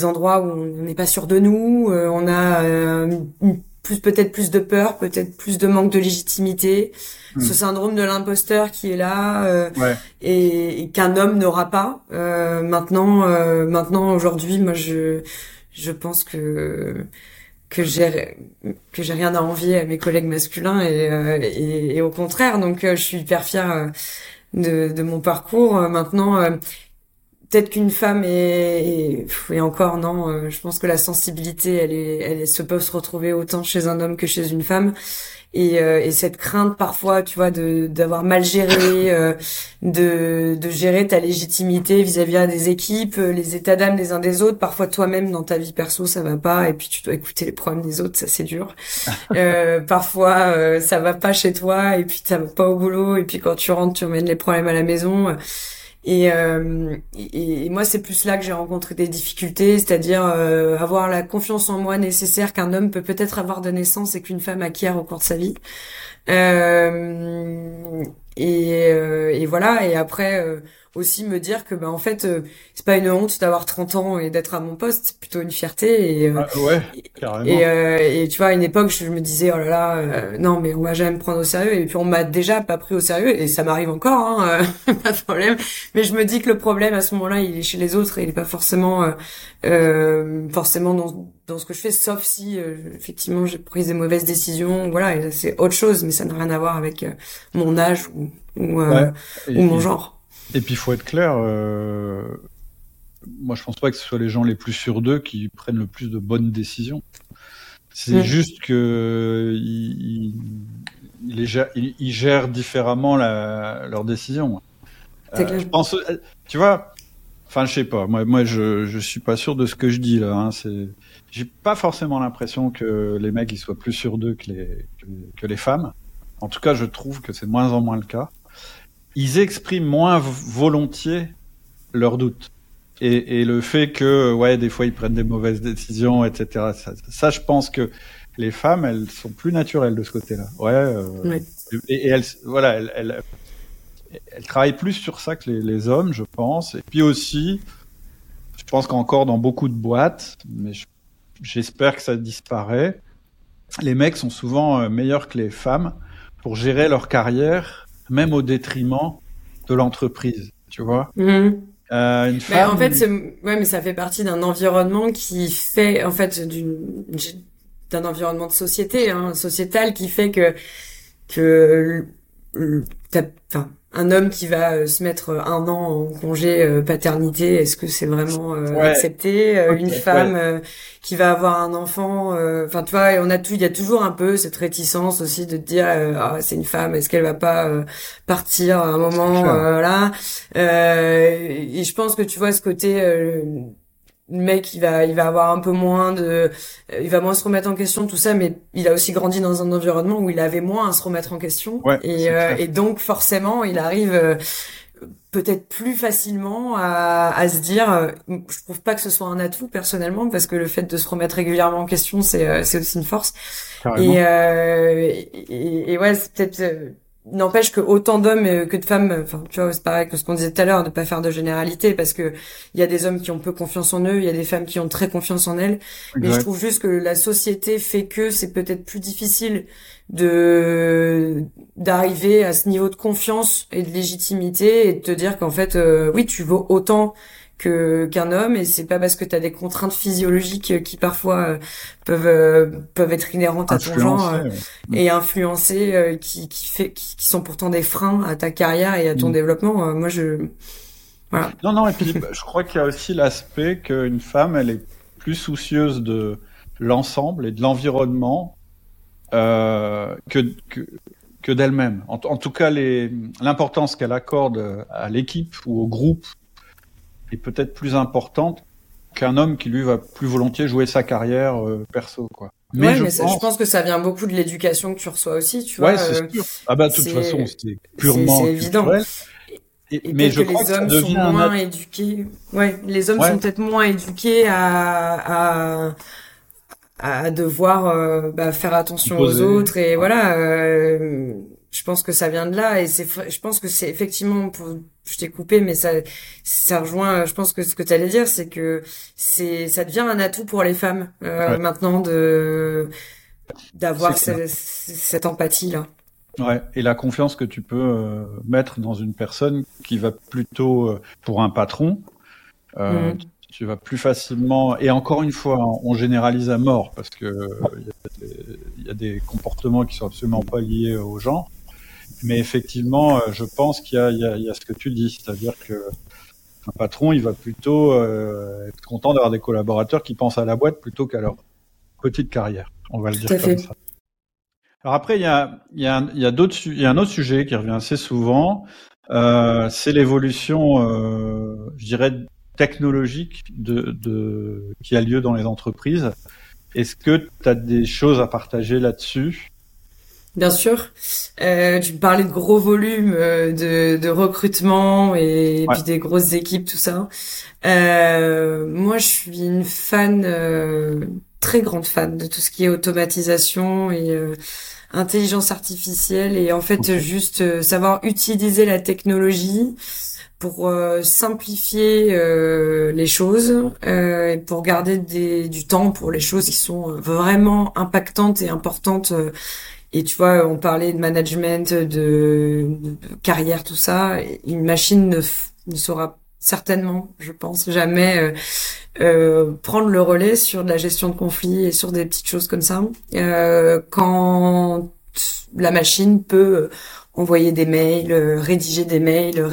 endroits où on n'est pas sûr de nous, on a peut-être plus de peur, peut-être plus de manque de légitimité, ce syndrome de l'imposteur qui est là, et qu'un homme n'aura pas. Maintenant, aujourd'hui, moi, je pense que j'ai rien à envier à mes collègues masculins, et au contraire. Donc, je suis hyper fière de mon parcours. Maintenant, peut-être qu'une femme et encore non, je pense que la sensibilité, elle se peut se retrouver autant chez un homme que chez une femme, et cette crainte parfois, tu vois, d'avoir mal géré, de gérer ta légitimité vis-à-vis des équipes, les états d'âme des uns des autres, parfois toi-même dans ta vie perso ça va pas, et puis tu dois écouter les problèmes des autres, ça c'est dur. Parfois ça va pas chez toi, et puis ça va pas au boulot, et puis quand tu rentres tu emmènes les problèmes à la maison. Et moi, c'est plus là que j'ai rencontré des difficultés, c'est-à-dire avoir la confiance en moi nécessaire qu'un homme peut peut-être avoir de naissance et qu'une femme acquiert au cours de sa vie. Et voilà. Et après aussi me dire que en fait, c'est pas une honte d'avoir 30 ans et d'être à mon poste, c'est plutôt une fierté. Carrément. Et tu vois, à une époque, je me disais oh là là, non mais on va jamais me prendre au sérieux, et puis on m'a déjà pas pris au sérieux, et ça m'arrive encore, hein, pas de problème. Mais je me dis que le problème à ce moment-là, il est chez les autres, et il est pas forcément dans ce que je fais, sauf si effectivement j'ai pris des mauvaises décisions, voilà, et c'est autre chose, mais ça n'a rien à voir avec mon âge ou mon genre. Et puis il faut être clair, moi je pense pas que ce soit les gens les plus sûrs d'eux qui prennent le plus de bonnes décisions. C'est juste que ils gèrent différemment leurs décisions. Je pense, tu vois, enfin je sais pas, moi je suis pas sûr de ce que je dis là. Hein, j'ai pas forcément l'impression que les mecs ils soient plus sûrs d'eux que les femmes. En tout cas, je trouve que c'est de moins en moins le cas. ils expriment moins volontiers leurs doutes. Et le fait que, ouais, des fois, ils prennent des mauvaises décisions, etc. Ça, je pense que les femmes, elles sont plus naturelles de ce côté-là. Ouais. Oui. Et elles, voilà, elles travaillent plus sur ça que les hommes, je pense. Et puis aussi, je pense qu'encore dans beaucoup de boîtes, mais j'espère que ça disparaît, les mecs sont souvent meilleurs que les femmes pour gérer leur carrière, même au détriment de l'entreprise, tu vois. Mmh. Une femme... Bah, en fait, ouais, mais ça fait partie d'un environnement qui fait, en fait, d'un environnement de société, hein, sociétal, qui fait que un homme qui va se mettre un an en congé paternité, est-ce que c'est vraiment accepté? Okay, une femme qui va avoir un enfant, enfin tu vois, il y a toujours un peu cette réticence aussi de te dire c'est une femme, est-ce qu'elle va pas partir à un moment là. Et je pense que tu vois ce côté le mec il va avoir un peu moins il va moins se remettre en question, tout ça, mais il a aussi grandi dans un environnement où il avait moins à se remettre en question, et donc forcément il arrive peut-être plus facilement à se dire, je trouve pas que ce soit un atout personnellement, parce que le fait de se remettre régulièrement en question, c'est aussi une force. Carrément. Et ouais, c'est peut-être n'empêche que autant d'hommes que de femmes, enfin tu vois, c'est pareil que ce qu'on disait tout à l'heure, ne pas faire de généralité, parce que il y a des hommes qui ont peu confiance en eux, il y a des femmes qui ont très confiance en elles, mais je trouve juste que la société fait que c'est peut-être plus difficile d'arriver à ce niveau de confiance et de légitimité, et de te dire qu'en fait oui, tu vaux autant qu'un homme, et c'est pas parce que t'as des contraintes physiologiques qui parfois peuvent être inhérentes à ton genre et influencer, qui sont pourtant des freins à ta carrière et à ton développement. Moi je voilà. Non et puis je crois qu'il y a aussi l'aspect qu'une femme, elle est plus soucieuse de l'ensemble et de l'environnement que d'elle-même. En tout cas, l'importance qu'elle accorde à l'équipe ou au groupe est peut-être plus importante qu'un homme qui, lui, va plus volontiers jouer sa carrière perso, quoi. Mais je pense que ça vient beaucoup de l'éducation que tu reçois aussi, tu vois. Ouais, c'est sûr. Ah bah, de toute façon, c'est purement culturel. Mais je crois que les hommes sont moins éduqués. Ouais, les hommes sont peut-être moins éduqués à devoir faire attention aux autres, et voilà. Je pense que ça vient de là, et je pense que c'est effectivement, je t'ai coupé, mais ça rejoint, je pense que ce que t'allais dire, c'est que ça devient un atout pour les femmes, maintenant, d'avoir cette empathie-là. Ouais, et la confiance que tu peux mettre dans une personne qui va plutôt pour un patron, tu vas plus facilement, et encore une fois, on généralise à mort, parce que il y a des comportements qui sont absolument pas liés au genre. Mais effectivement, je pense qu'il y a ce que tu dis, c'est-à-dire que un patron, il va plutôt être content d'avoir des collaborateurs qui pensent à la boîte plutôt qu'à leur petite carrière. On va le dire comme ça. Alors après, il y a un autre sujet qui revient assez souvent, c'est l'évolution, je dirais, technologique qui a lieu dans les entreprises. Est-ce que tu as des choses à partager là-dessus ? Bien sûr. Tu me parlais de gros volumes de recrutement et puis des grosses équipes, tout ça. Moi, je suis une fan, très grande fan de tout ce qui est automatisation et intelligence artificielle, et en fait juste savoir utiliser la technologie pour simplifier les choses, et pour garder du temps pour les choses qui sont vraiment impactantes et importantes. Et tu vois, on parlait de management, de carrière, tout ça. Une machine ne saura certainement, je pense, jamais prendre le relais sur de la gestion de conflits et sur des petites choses comme ça. Quand la machine peut envoyer des mails, rédiger des mails,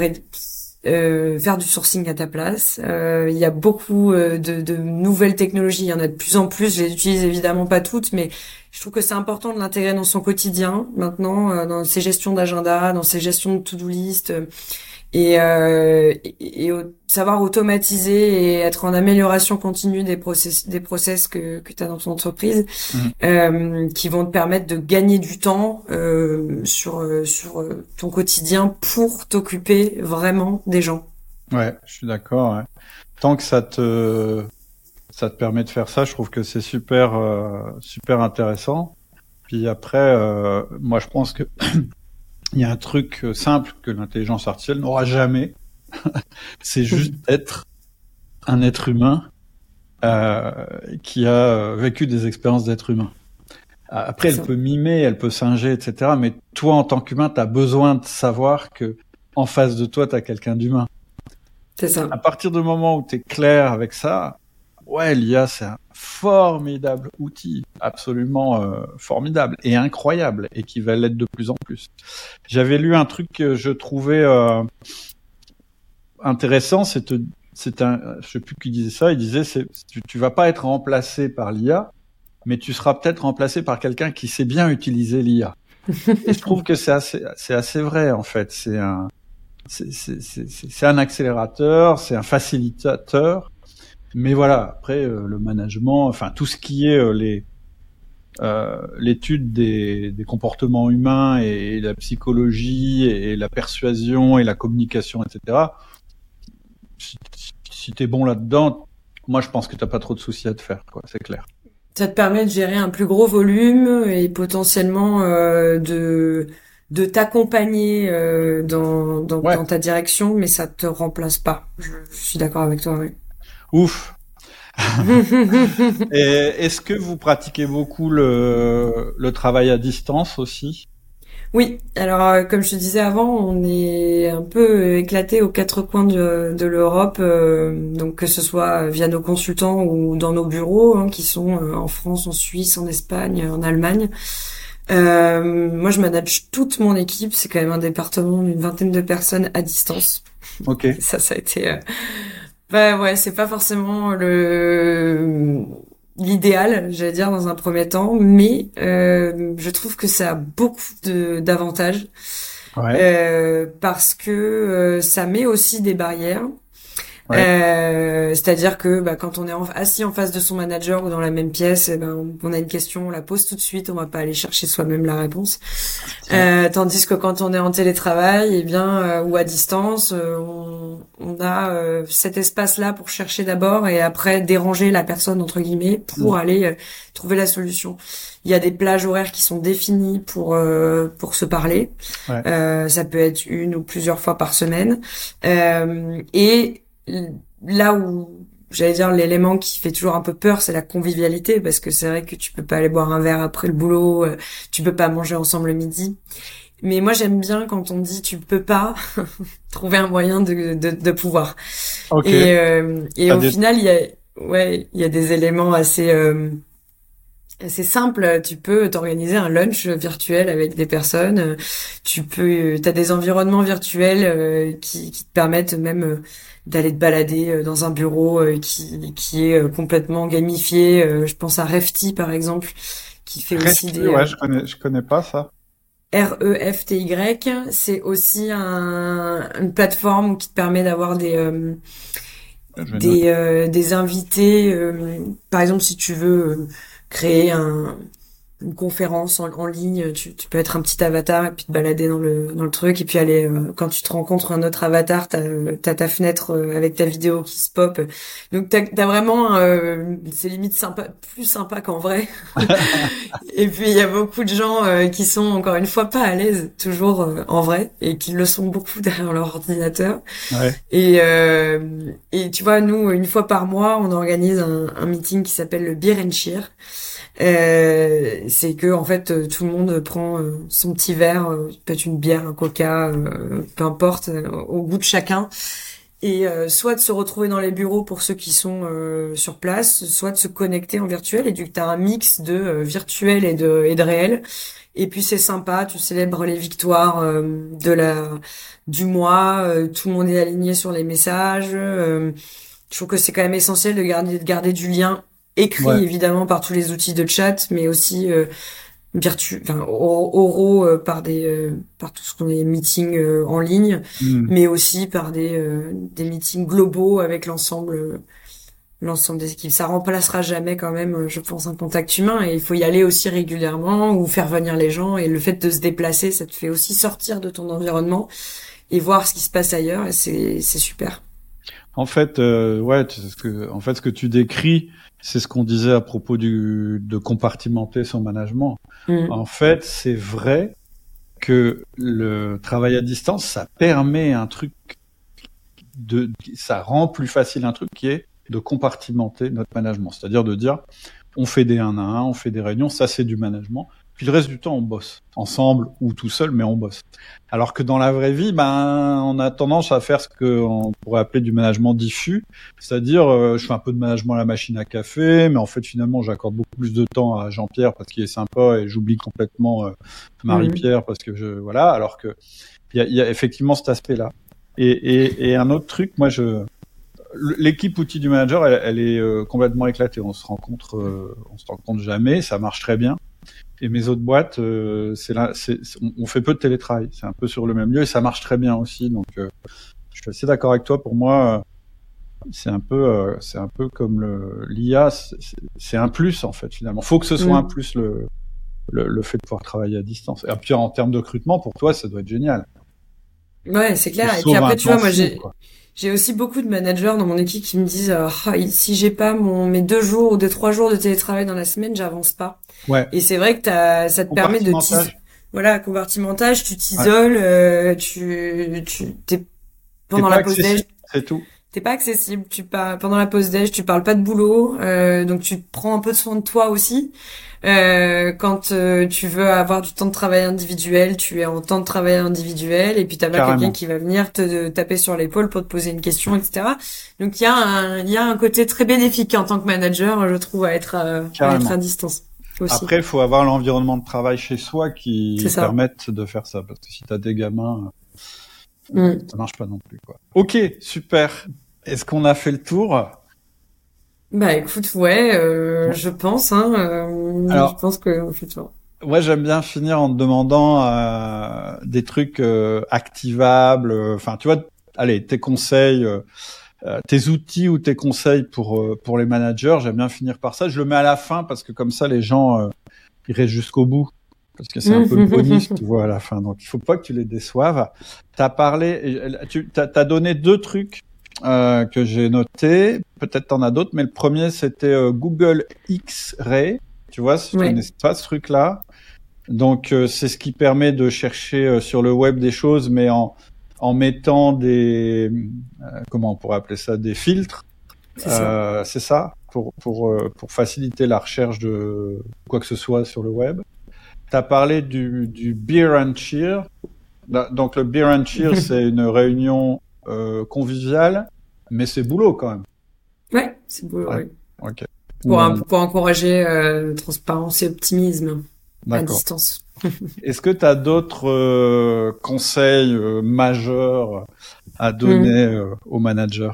faire du sourcing à ta place. Il y a beaucoup de nouvelles technologies, il y en a de plus en plus, je les utilise évidemment pas toutes, mais je trouve que c'est important de l'intégrer dans son quotidien maintenant, dans ses gestions d'agenda, dans ses gestions de to-do list, et savoir automatiser et être en amélioration continue des process que tu as dans ton entreprise, qui vont te permettre de gagner du temps sur ton quotidien pour t'occuper vraiment des gens. Ouais, je suis d'accord. Ouais. Tant que ça te permet de faire ça, je trouve que c'est super intéressant. Puis après, moi je pense que il y a un truc simple que l'intelligence artificielle n'aura jamais, c'est juste être un être humain qui a vécu des expériences d'être humain. Après, elle peut mimer, elle peut singer, etc. Mais toi, en tant qu'humain, t'as besoin de savoir que en face de toi, t'as quelqu'un d'humain. C'est ça. À partir du moment où t'es clair avec ça, ouais, l'IA, c'est un formidable outil, absolument formidable et incroyable, et qui va l'être de plus en plus. J'avais lu un truc que je trouvais intéressant, je sais plus qui disait ça, il disait tu vas pas être remplacé par l'IA, mais tu seras peut-être remplacé par quelqu'un qui sait bien utiliser l'IA. Et je trouve que c'est assez vrai, en fait. C'est un accélérateur, c'est un facilitateur. Mais voilà, après le management, enfin tout ce qui est l'étude des comportements humains et la psychologie et la persuasion et la communication, etc. Si t'es bon là-dedans, moi je pense que t'as pas trop de soucis à te faire, quoi. C'est clair. Ça te permet de gérer un plus gros volume et potentiellement de t'accompagner dans ta direction, mais ça te remplace pas. Je suis d'accord avec toi, oui. Ouf. Et est-ce que vous pratiquez beaucoup le travail à distance aussi? Oui. Alors, comme je te disais avant, on est un peu éclaté aux quatre coins de l'Europe, donc que ce soit via nos consultants ou dans nos bureaux, qui sont en France, en Suisse, en Espagne, en Allemagne. Moi, je manage toute mon équipe. C'est quand même un département d'une 20aine de personnes à distance. Ok. Ça a été. C'est pas forcément l'idéal, j'allais dire, dans un premier temps, mais je trouve que ça a beaucoup d'avantages, parce que ça met aussi des barrières. Ouais. C'est-à-dire que quand on est assis en face de son manager ou dans la même pièce, on a une question, on la pose tout de suite, on va pas aller chercher soi-même la réponse. Tandis que quand on est en télétravail, ou à distance, on a cet espace-là pour chercher d'abord et après déranger la personne entre guillemets pour aller trouver la solution. Il y a des plages horaires qui sont définies pour se parler. Ouais. Ça peut être une ou plusieurs fois par semaine, et là où, j'allais dire, l'élément qui fait toujours un peu peur, c'est la convivialité, parce que c'est vrai que tu peux pas aller boire un verre après le boulot, tu peux pas manger ensemble le midi. Mais moi, j'aime bien quand on dit tu peux pas trouver un moyen de pouvoir. Okay. Et au final, il y a des éléments assez simple, tu peux t'organiser un lunch virtuel avec des personnes, t'as des environnements virtuels qui te permettent même d'aller te balader dans un bureau qui est complètement gamifié. Je pense à Refty, par exemple, qui fait aussi des... Ouais, je connais pas ça. Refty, c'est aussi une plateforme qui te permet d'avoir des invités, par exemple, si tu veux... créer une conférence en ligne, tu peux être un petit avatar et puis te balader dans le truc, et puis aller quand tu te rencontres un autre avatar, t'as ta fenêtre avec ta vidéo qui se pop, donc t'as vraiment, c'est limite plus sympa qu'en vrai. Et puis il y a beaucoup de gens qui sont encore une fois pas à l'aise toujours en vrai, et qui le sont beaucoup derrière leur ordinateur. Ouais. Et tu vois, nous, une fois par mois, on organise un meeting qui s'appelle le Beer and Cheer. C'est que en fait tout le monde prend son petit verre, peut-être une bière, un coca, peu importe, au goût de chacun, et soit de se retrouver dans les bureaux pour ceux qui sont sur place, soit de se connecter en virtuel, et tu as un mix de virtuel et de réel. Et puis c'est sympa, tu célèbres les victoires du mois, tout le monde est aligné sur les messages. Je trouve que c'est quand même essentiel de garder du lien écrit, évidemment, par tous les outils de chat, mais aussi oraux par tout ce qu'on est meetings en ligne, mais aussi par des meetings globaux avec l'ensemble des équipes. Ça remplacera jamais quand même, je pense, un contact humain, et il faut y aller aussi régulièrement ou faire venir les gens, et le fait de se déplacer, ça te fait aussi sortir de ton environnement et voir ce qui se passe ailleurs, et c'est super. En fait, ce que tu décris, c'est ce qu'on disait à propos de compartimenter son management. En fait, c'est vrai que le travail à distance, ça permet un truc ça rend plus facile un truc qui est de compartimenter notre management. C'est-à-dire de dire, on fait des 1 à 1, on fait des réunions, ça c'est du management. Puis le reste du temps, on bosse ensemble ou tout seul, mais on bosse. Alors que dans la vraie vie, on a tendance à faire ce qu'on pourrait appeler du management diffus, c'est-à-dire je fais un peu de management à la machine à café, mais en fait finalement j'accorde beaucoup plus de temps à Jean-Pierre parce qu'il est sympa et j'oublie complètement Marie-Pierre parce que alors que il y a effectivement cet aspect-là. Et un autre truc, l'équipe outil du manager, elle est complètement éclatée. On se rencontre jamais. Ça marche très bien. Et mes autres boîtes, on fait peu de télétravail. C'est un peu sur le même lieu et ça marche très bien aussi. Donc, je suis assez d'accord avec toi. Pour moi, c'est un peu comme l'IA. C'est un plus en fait finalement. Faut que ce soit un plus le fait de pouvoir travailler à distance. Et puis en termes de recrutement, pour toi, ça doit être génial. Ouais, c'est clair. Et puis après, tu vois, moi j'ai aussi beaucoup de managers dans mon équipe qui me disent si j'ai pas mes 2 jours ou des 3 jours de télétravail dans la semaine, j'avance pas. Ouais. Et c'est vrai que ça te permet de compartimentage, tu t'isoles, tu t'es pendant la pause déj, c'est tout. T'es pas accessible, pendant la pause déj, tu parles pas de boulot, donc tu prends un peu de soin de toi aussi. Quand tu veux avoir du temps de travail individuel, tu es en temps de travail individuel, et puis t'as pas quelqu'un qui va venir te taper sur l'épaule pour te poser une question, etc. Donc il y a un côté très bénéfique en tant que manager, je trouve, à être à distance aussi. Après, il faut avoir l'environnement de travail chez soi qui permette de faire ça, parce que si t'as des gamins, ça marche pas non plus, quoi. Ok, super. Est-ce qu'on a fait le tour? Écoute, je pense, alors, je pense qu'on fait toujours. Moi, j'aime bien finir en te demandant des trucs activables, tu vois, allez, tes conseils, tes outils ou tes conseils pour les managers, j'aime bien finir par ça. Je le mets à la fin parce que comme ça, les gens iraient jusqu'au bout. Parce que c'est un peu le bonus, tu vois, à la fin. Donc, il faut pas que tu les déçoives. T'as parlé, t'as donné 2 trucs que j'ai noté, peut-être t'en as d'autres, mais le premier c'était Google X-Ray, tu vois, si tu connais pas ce truc-là. Donc c'est ce qui permet de chercher sur le web des choses, mais en mettant des comment on pourrait appeler ça, des filtres. C'est ça pour faciliter la recherche de quoi que ce soit sur le web. T'as parlé du Beer and Cheer. Donc le Beer and Cheer, c'est une réunion convivial, mais c'est boulot quand même. Ouais, c'est boulot, oui. Ok. Pour encourager transparence et optimisme à distance. Est-ce que tu as d'autres conseils majeurs à donner aux managers?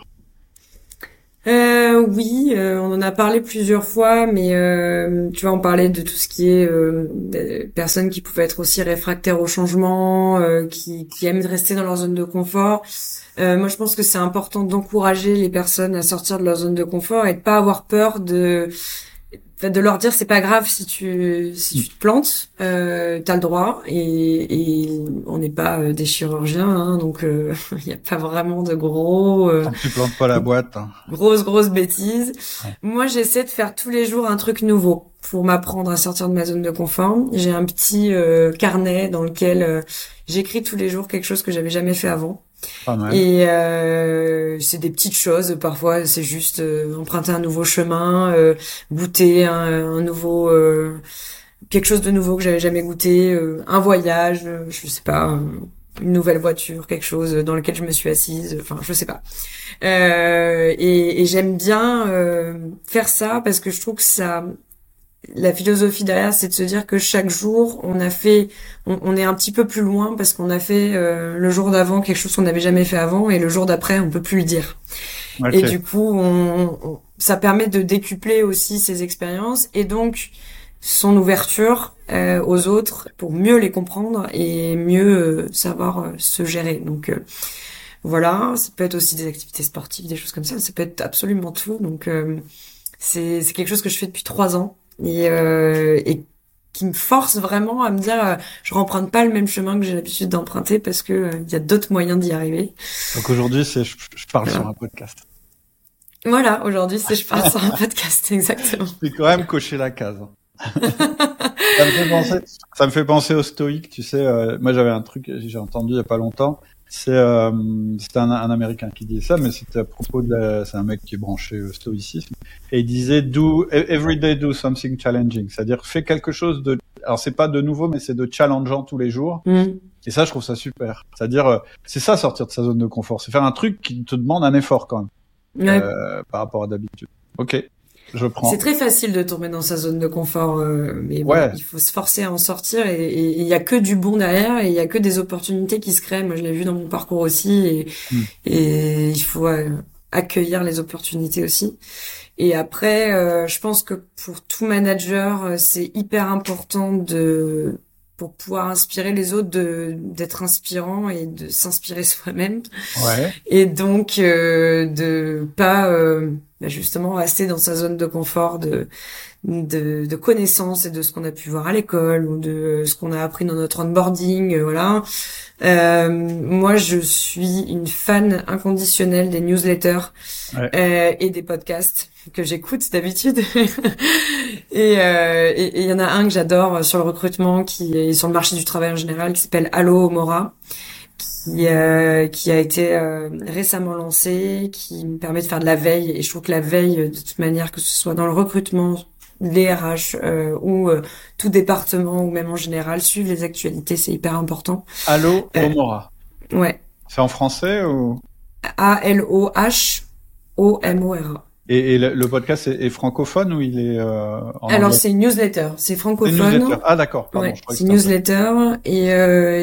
On en a parlé plusieurs fois, mais tu vois, on parlait de tout ce qui est personnes qui pouvaient être aussi réfractaires au changement, qui aiment rester dans leur zone de confort. Moi, je pense que c'est important d'encourager les personnes à sortir de leur zone de confort et de pas avoir peur de leur dire c'est pas grave si tu te plantes, t'as le droit, et on n'est pas des chirurgiens, donc il y a pas vraiment de gros tant que tu plantes pas la boîte, grosse bêtise. Moi, j'essaie de faire tous les jours un truc nouveau pour m'apprendre à sortir de ma zone de confort. J'ai un petit carnet dans lequel j'écris tous les jours quelque chose que j'avais jamais fait avant. Et c'est des petites choses. Parfois, c'est juste emprunter un nouveau chemin, goûter un nouveau quelque chose de nouveau que j'avais jamais goûté, un voyage, je sais pas, une nouvelle voiture, quelque chose dans lequel je me suis assise. Enfin, je sais pas. Et j'aime bien faire ça parce que je trouve que ça. La philosophie derrière, c'est de se dire que chaque jour, on est un petit peu plus loin parce qu'on a fait le jour d'avant quelque chose qu'on n'avait jamais fait avant, et le jour d'après, on peut plus le dire. Okay. Et du coup, ça permet de décupler aussi ces expériences, et donc son ouverture aux autres pour mieux les comprendre et mieux savoir se gérer. Donc voilà, ça peut être aussi des activités sportives, des choses comme ça, ça peut être absolument tout. Donc c'est quelque chose que je fais depuis 3 ans et qui me force vraiment à me dire je remprunte pas le même chemin que j'ai l'habitude d'emprunter parce que y a d'autres moyens d'y arriver. Donc aujourd'hui, c'est je parle sur un podcast. Voilà, aujourd'hui, c'est je parle sur un podcast, exactement. C'est quand même cocher la case. Ça me fait penser au stoïque, tu sais, moi j'avais un truc j'ai entendu il y a pas longtemps, c'était un américain qui disait ça, mais c'était à propos c'est un mec qui est branché stoïcisme, et il disait do something challenging, c'est-à-dire fais quelque chose de, alors c'est pas de nouveau mais c'est de challengeant tous les jours. Et ça je trouve ça super, c'est-à-dire c'est ça, sortir de sa zone de confort, c'est faire un truc qui te demande un effort quand même, par rapport à d'habitude. Ok. Je prends. C'est très facile de tomber dans sa zone de confort, mais ouais. Bon, il faut se forcer à en sortir, et il y a que du bon derrière, et il y a que des opportunités qui se créent. Moi, je l'ai vu dans mon parcours aussi, et il faut accueillir les opportunités aussi. Et après, je pense que pour tout manager, c'est hyper important pour pouvoir inspirer les autres, d'être inspirant et de s'inspirer soi-même. Ouais. Et donc de pas justement rester dans sa zone de confort de connaissances et de ce qu'on a pu voir à l'école ou de ce qu'on a appris dans notre onboarding, voilà. Moi, je suis une fan inconditionnelle des newsletters, et des podcasts que j'écoute d'habitude. Et il y en a un que j'adore sur le recrutement, qui est sur le marché du travail en général, qui s'appelle Allo Omora, qui a été récemment lancé, qui me permet de faire de la veille. Et je trouve que la veille, de toute manière, que ce soit dans le recrutement, les RH ou tout département, ou même en général, suivre les actualités, c'est hyper important. Allo Omora. Ouais. C'est en français ou Allohomora. Et le podcast est francophone ou il est en anglais ? Alors c'est une newsletter, c'est francophone. C'est une newsletter. Ah d'accord, pardon. Ouais, c'est une newsletter et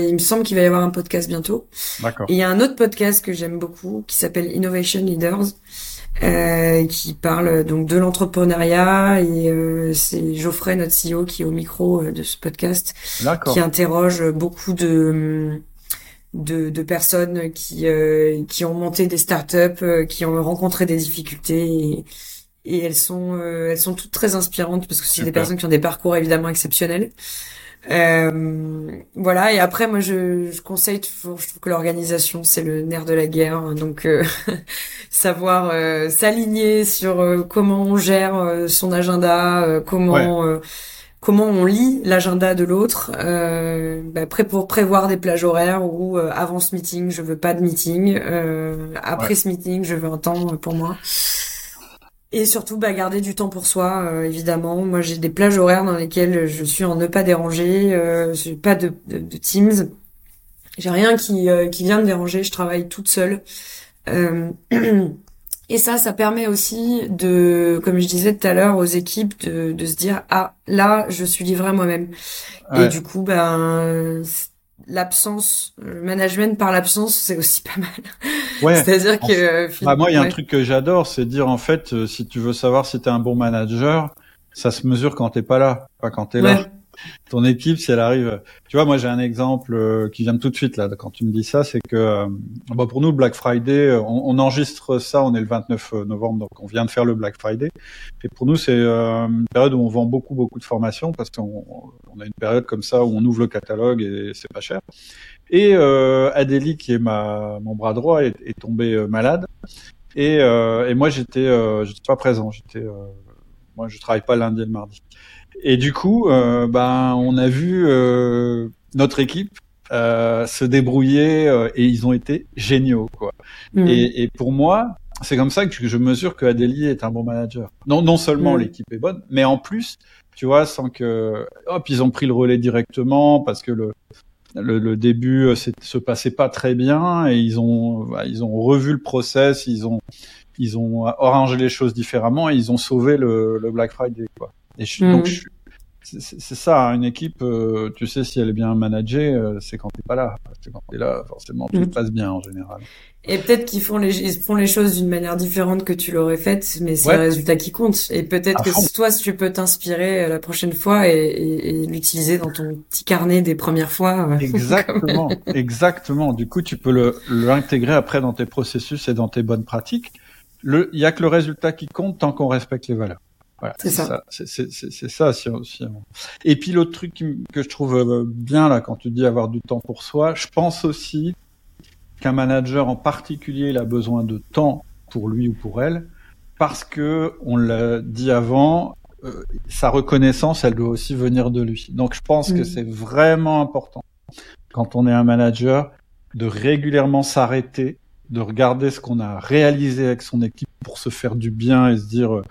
il me semble qu'il va y avoir un podcast bientôt. D'accord. Et il y a un autre podcast que j'aime beaucoup qui s'appelle Innovation Leaders, qui parle donc de l'entrepreneuriat, et c'est Geoffrey, notre CEO, qui est au micro de ce podcast. D'accord. Qui interroge beaucoup de personnes qui ont monté des startups, qui ont rencontré des difficultés, et elles sont toutes très inspirantes parce que c'est des personnes qui ont des parcours évidemment exceptionnels. Voilà. Et après, moi, je conseille toujours, je trouve que l'organisation, c'est le nerf de la guerre. Donc, savoir s'aligner sur comment on gère son agenda, comment... Ouais. Comment on lit l'agenda de l'autre, pour prévoir des plages horaires où avant ce meeting, je veux pas de meeting, après ce meeting, je veux un temps pour moi. Et surtout, garder du temps pour soi, évidemment. Moi, j'ai des plages horaires dans lesquelles je suis en ne pas déranger, j'ai pas de Teams, j'ai rien qui vient me déranger, je travaille toute seule. Et ça permet aussi de, comme je disais tout à l'heure, aux équipes de se dire « Ah, là, je suis livrée à moi-même. Ouais. » Et du coup, l'absence, le management par l'absence, c'est aussi pas mal. Ouais. C'est-à-dire que... moi, il y a un truc que j'adore, c'est dire en fait, si tu veux savoir si t'es un bon manager, ça se mesure quand t'es pas là, pas quand t'es là. Ton équipe, si elle arrive... Tu vois, moi, j'ai un exemple qui vient tout de suite, là, quand tu me dis ça, c'est que pour nous, Black Friday, on enregistre ça, on est le 29 novembre, donc on vient de faire le Black Friday. Et pour nous, c'est une période où on vend beaucoup, beaucoup de formations, parce qu'on a une période comme ça où on ouvre le catalogue et c'est pas cher. Et Adélie, qui est mon bras droit, est tombée malade. Et moi, j'étais pas présent. Moi, je travaille pas lundi et le mardi. Et du coup, on a vu notre équipe se débrouiller et ils ont été géniaux, quoi. Mmh. Et pour moi, c'est comme ça que je mesure que Adélie est un bon manager. Non seulement l'équipe est bonne, mais en plus, tu vois, sans que hop, ils ont pris le relais directement parce que le début se passait pas très bien et ils ont revu le process, ils ont arrangé les choses différemment et ils ont sauvé le Black Friday, quoi. Et donc, C'est ça, une équipe, tu sais, si elle est bien managée, c'est quand t'es pas là. C'est quand t'es là, forcément, tout se passe bien en général. Et peut-être qu'ils font les choses d'une manière différente que tu l'aurais faite, mais c'est le résultat qui compte. Et peut-être que toi, tu peux t'inspirer la prochaine fois et l'utiliser dans ton petit carnet des premières fois. Exactement, exactement. Du coup, tu peux l'intégrer après dans tes processus et dans tes bonnes pratiques. Il y a que le résultat qui compte tant qu'on respecte les valeurs. Voilà, c'est ça. C'est ça. Et puis l'autre truc que je trouve bien là, quand tu dis avoir du temps pour soi, je pense aussi qu'un manager en particulier, il a besoin de temps pour lui ou pour elle, parce que, on l'a dit avant, sa reconnaissance, elle doit aussi venir de lui. Donc je pense que c'est vraiment important, quand on est un manager, de régulièrement s'arrêter, de regarder ce qu'on a réalisé avec son équipe pour se faire du bien et se dire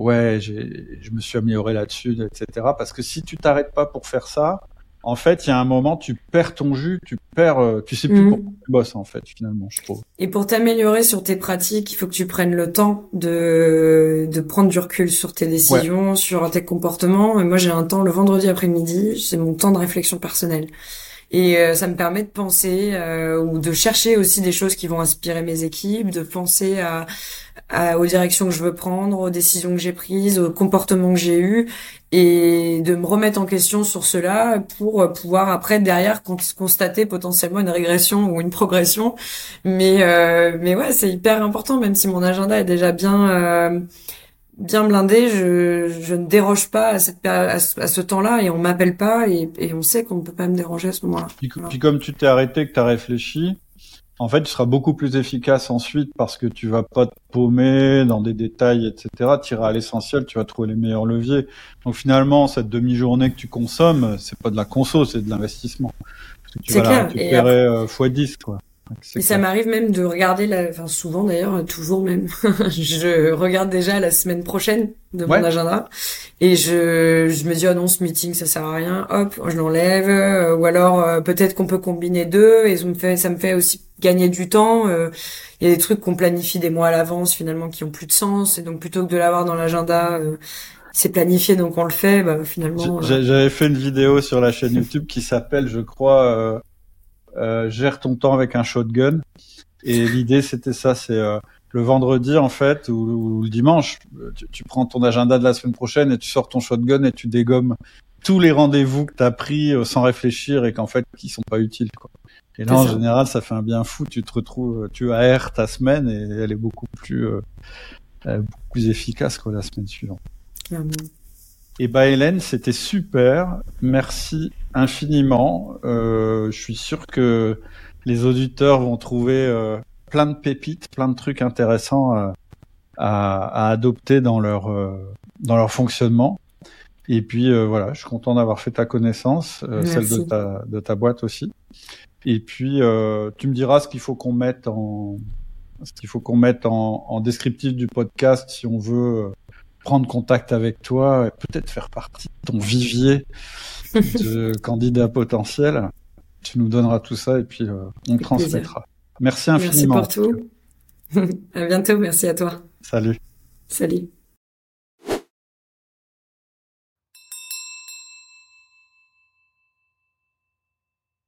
je me suis amélioré là-dessus, etc. Parce que si tu t'arrêtes pas pour faire ça, en fait, il y a un moment, tu perds ton jus, tu sais plus pourquoi tu bosses, en fait, finalement, je trouve. Et pour t'améliorer sur tes pratiques, il faut que tu prennes le temps de prendre du recul sur tes décisions, sur tes comportements. Et moi, j'ai un temps le vendredi après-midi, c'est mon temps de réflexion personnelle. Et ça me permet de penser ou de chercher aussi des choses qui vont inspirer mes équipes, de penser aux directions que je veux prendre, aux décisions que j'ai prises, aux comportements que j'ai eus, et de me remettre en question sur cela pour pouvoir après derrière constater potentiellement une régression ou une progression. Mais ouais, c'est hyper important, même si mon agenda est déjà bien blindé, je ne déroge pas à ce temps-là, et on m'appelle pas et on sait qu'on ne peut pas me déranger à ce moment-là. Puis comme tu t'es arrêté, que tu as réfléchi, en fait, tu seras beaucoup plus efficace ensuite parce que tu vas pas te paumer dans des détails, etc. Tu iras à l'essentiel, tu vas trouver les meilleurs leviers. Donc finalement, cette demi-journée que tu consommes, c'est pas de la conso, c'est de l'investissement. Parce que tu vas la récupérer x10, quoi. Et ça m'arrive même de regarder souvent d'ailleurs, toujours même. Je regarde déjà la semaine prochaine de mon agenda. Et je me dis, oh non, ce meeting, ça sert à rien. Hop, je l'enlève. Ou alors, peut-être qu'on peut combiner deux. Et ça me fait aussi gagner du temps. Il y a des trucs qu'on planifie des mois à l'avance, finalement, qui ont plus de sens. Et donc, plutôt que de l'avoir dans l'agenda, c'est planifié, donc on le fait, finalement. J'avais fait une vidéo sur la chaîne YouTube qui s'appelle, je crois, gère ton temps avec un shotgun, et l'idée c'était ça, c'est le vendredi en fait ou le dimanche, tu prends ton agenda de la semaine prochaine et tu sors ton shotgun et tu dégommes tous les rendez-vous que t'as pris sans réfléchir et qu'en fait qui sont pas utiles, quoi. Et là en général ça fait un bien fou, tu te retrouves, tu aères ta semaine et elle est beaucoup plus efficace, quoi, la semaine suivante. Clairement. Et Hélène, c'était super. Merci infiniment. Je suis sûr que les auditeurs vont trouver plein de pépites, plein de trucs intéressants à adopter dans leur fonctionnement. Et puis voilà, je suis content d'avoir fait ta connaissance, celle de ta boîte aussi. Et puis tu me diras ce qu'il faut qu'on mette en descriptif du podcast si on veut prendre contact avec toi et peut-être faire partie de ton vivier de candidats potentiels. Tu nous donneras tout ça et puis on transmettra. Merci infiniment. Merci pour tout. À bientôt. Merci à toi. Salut.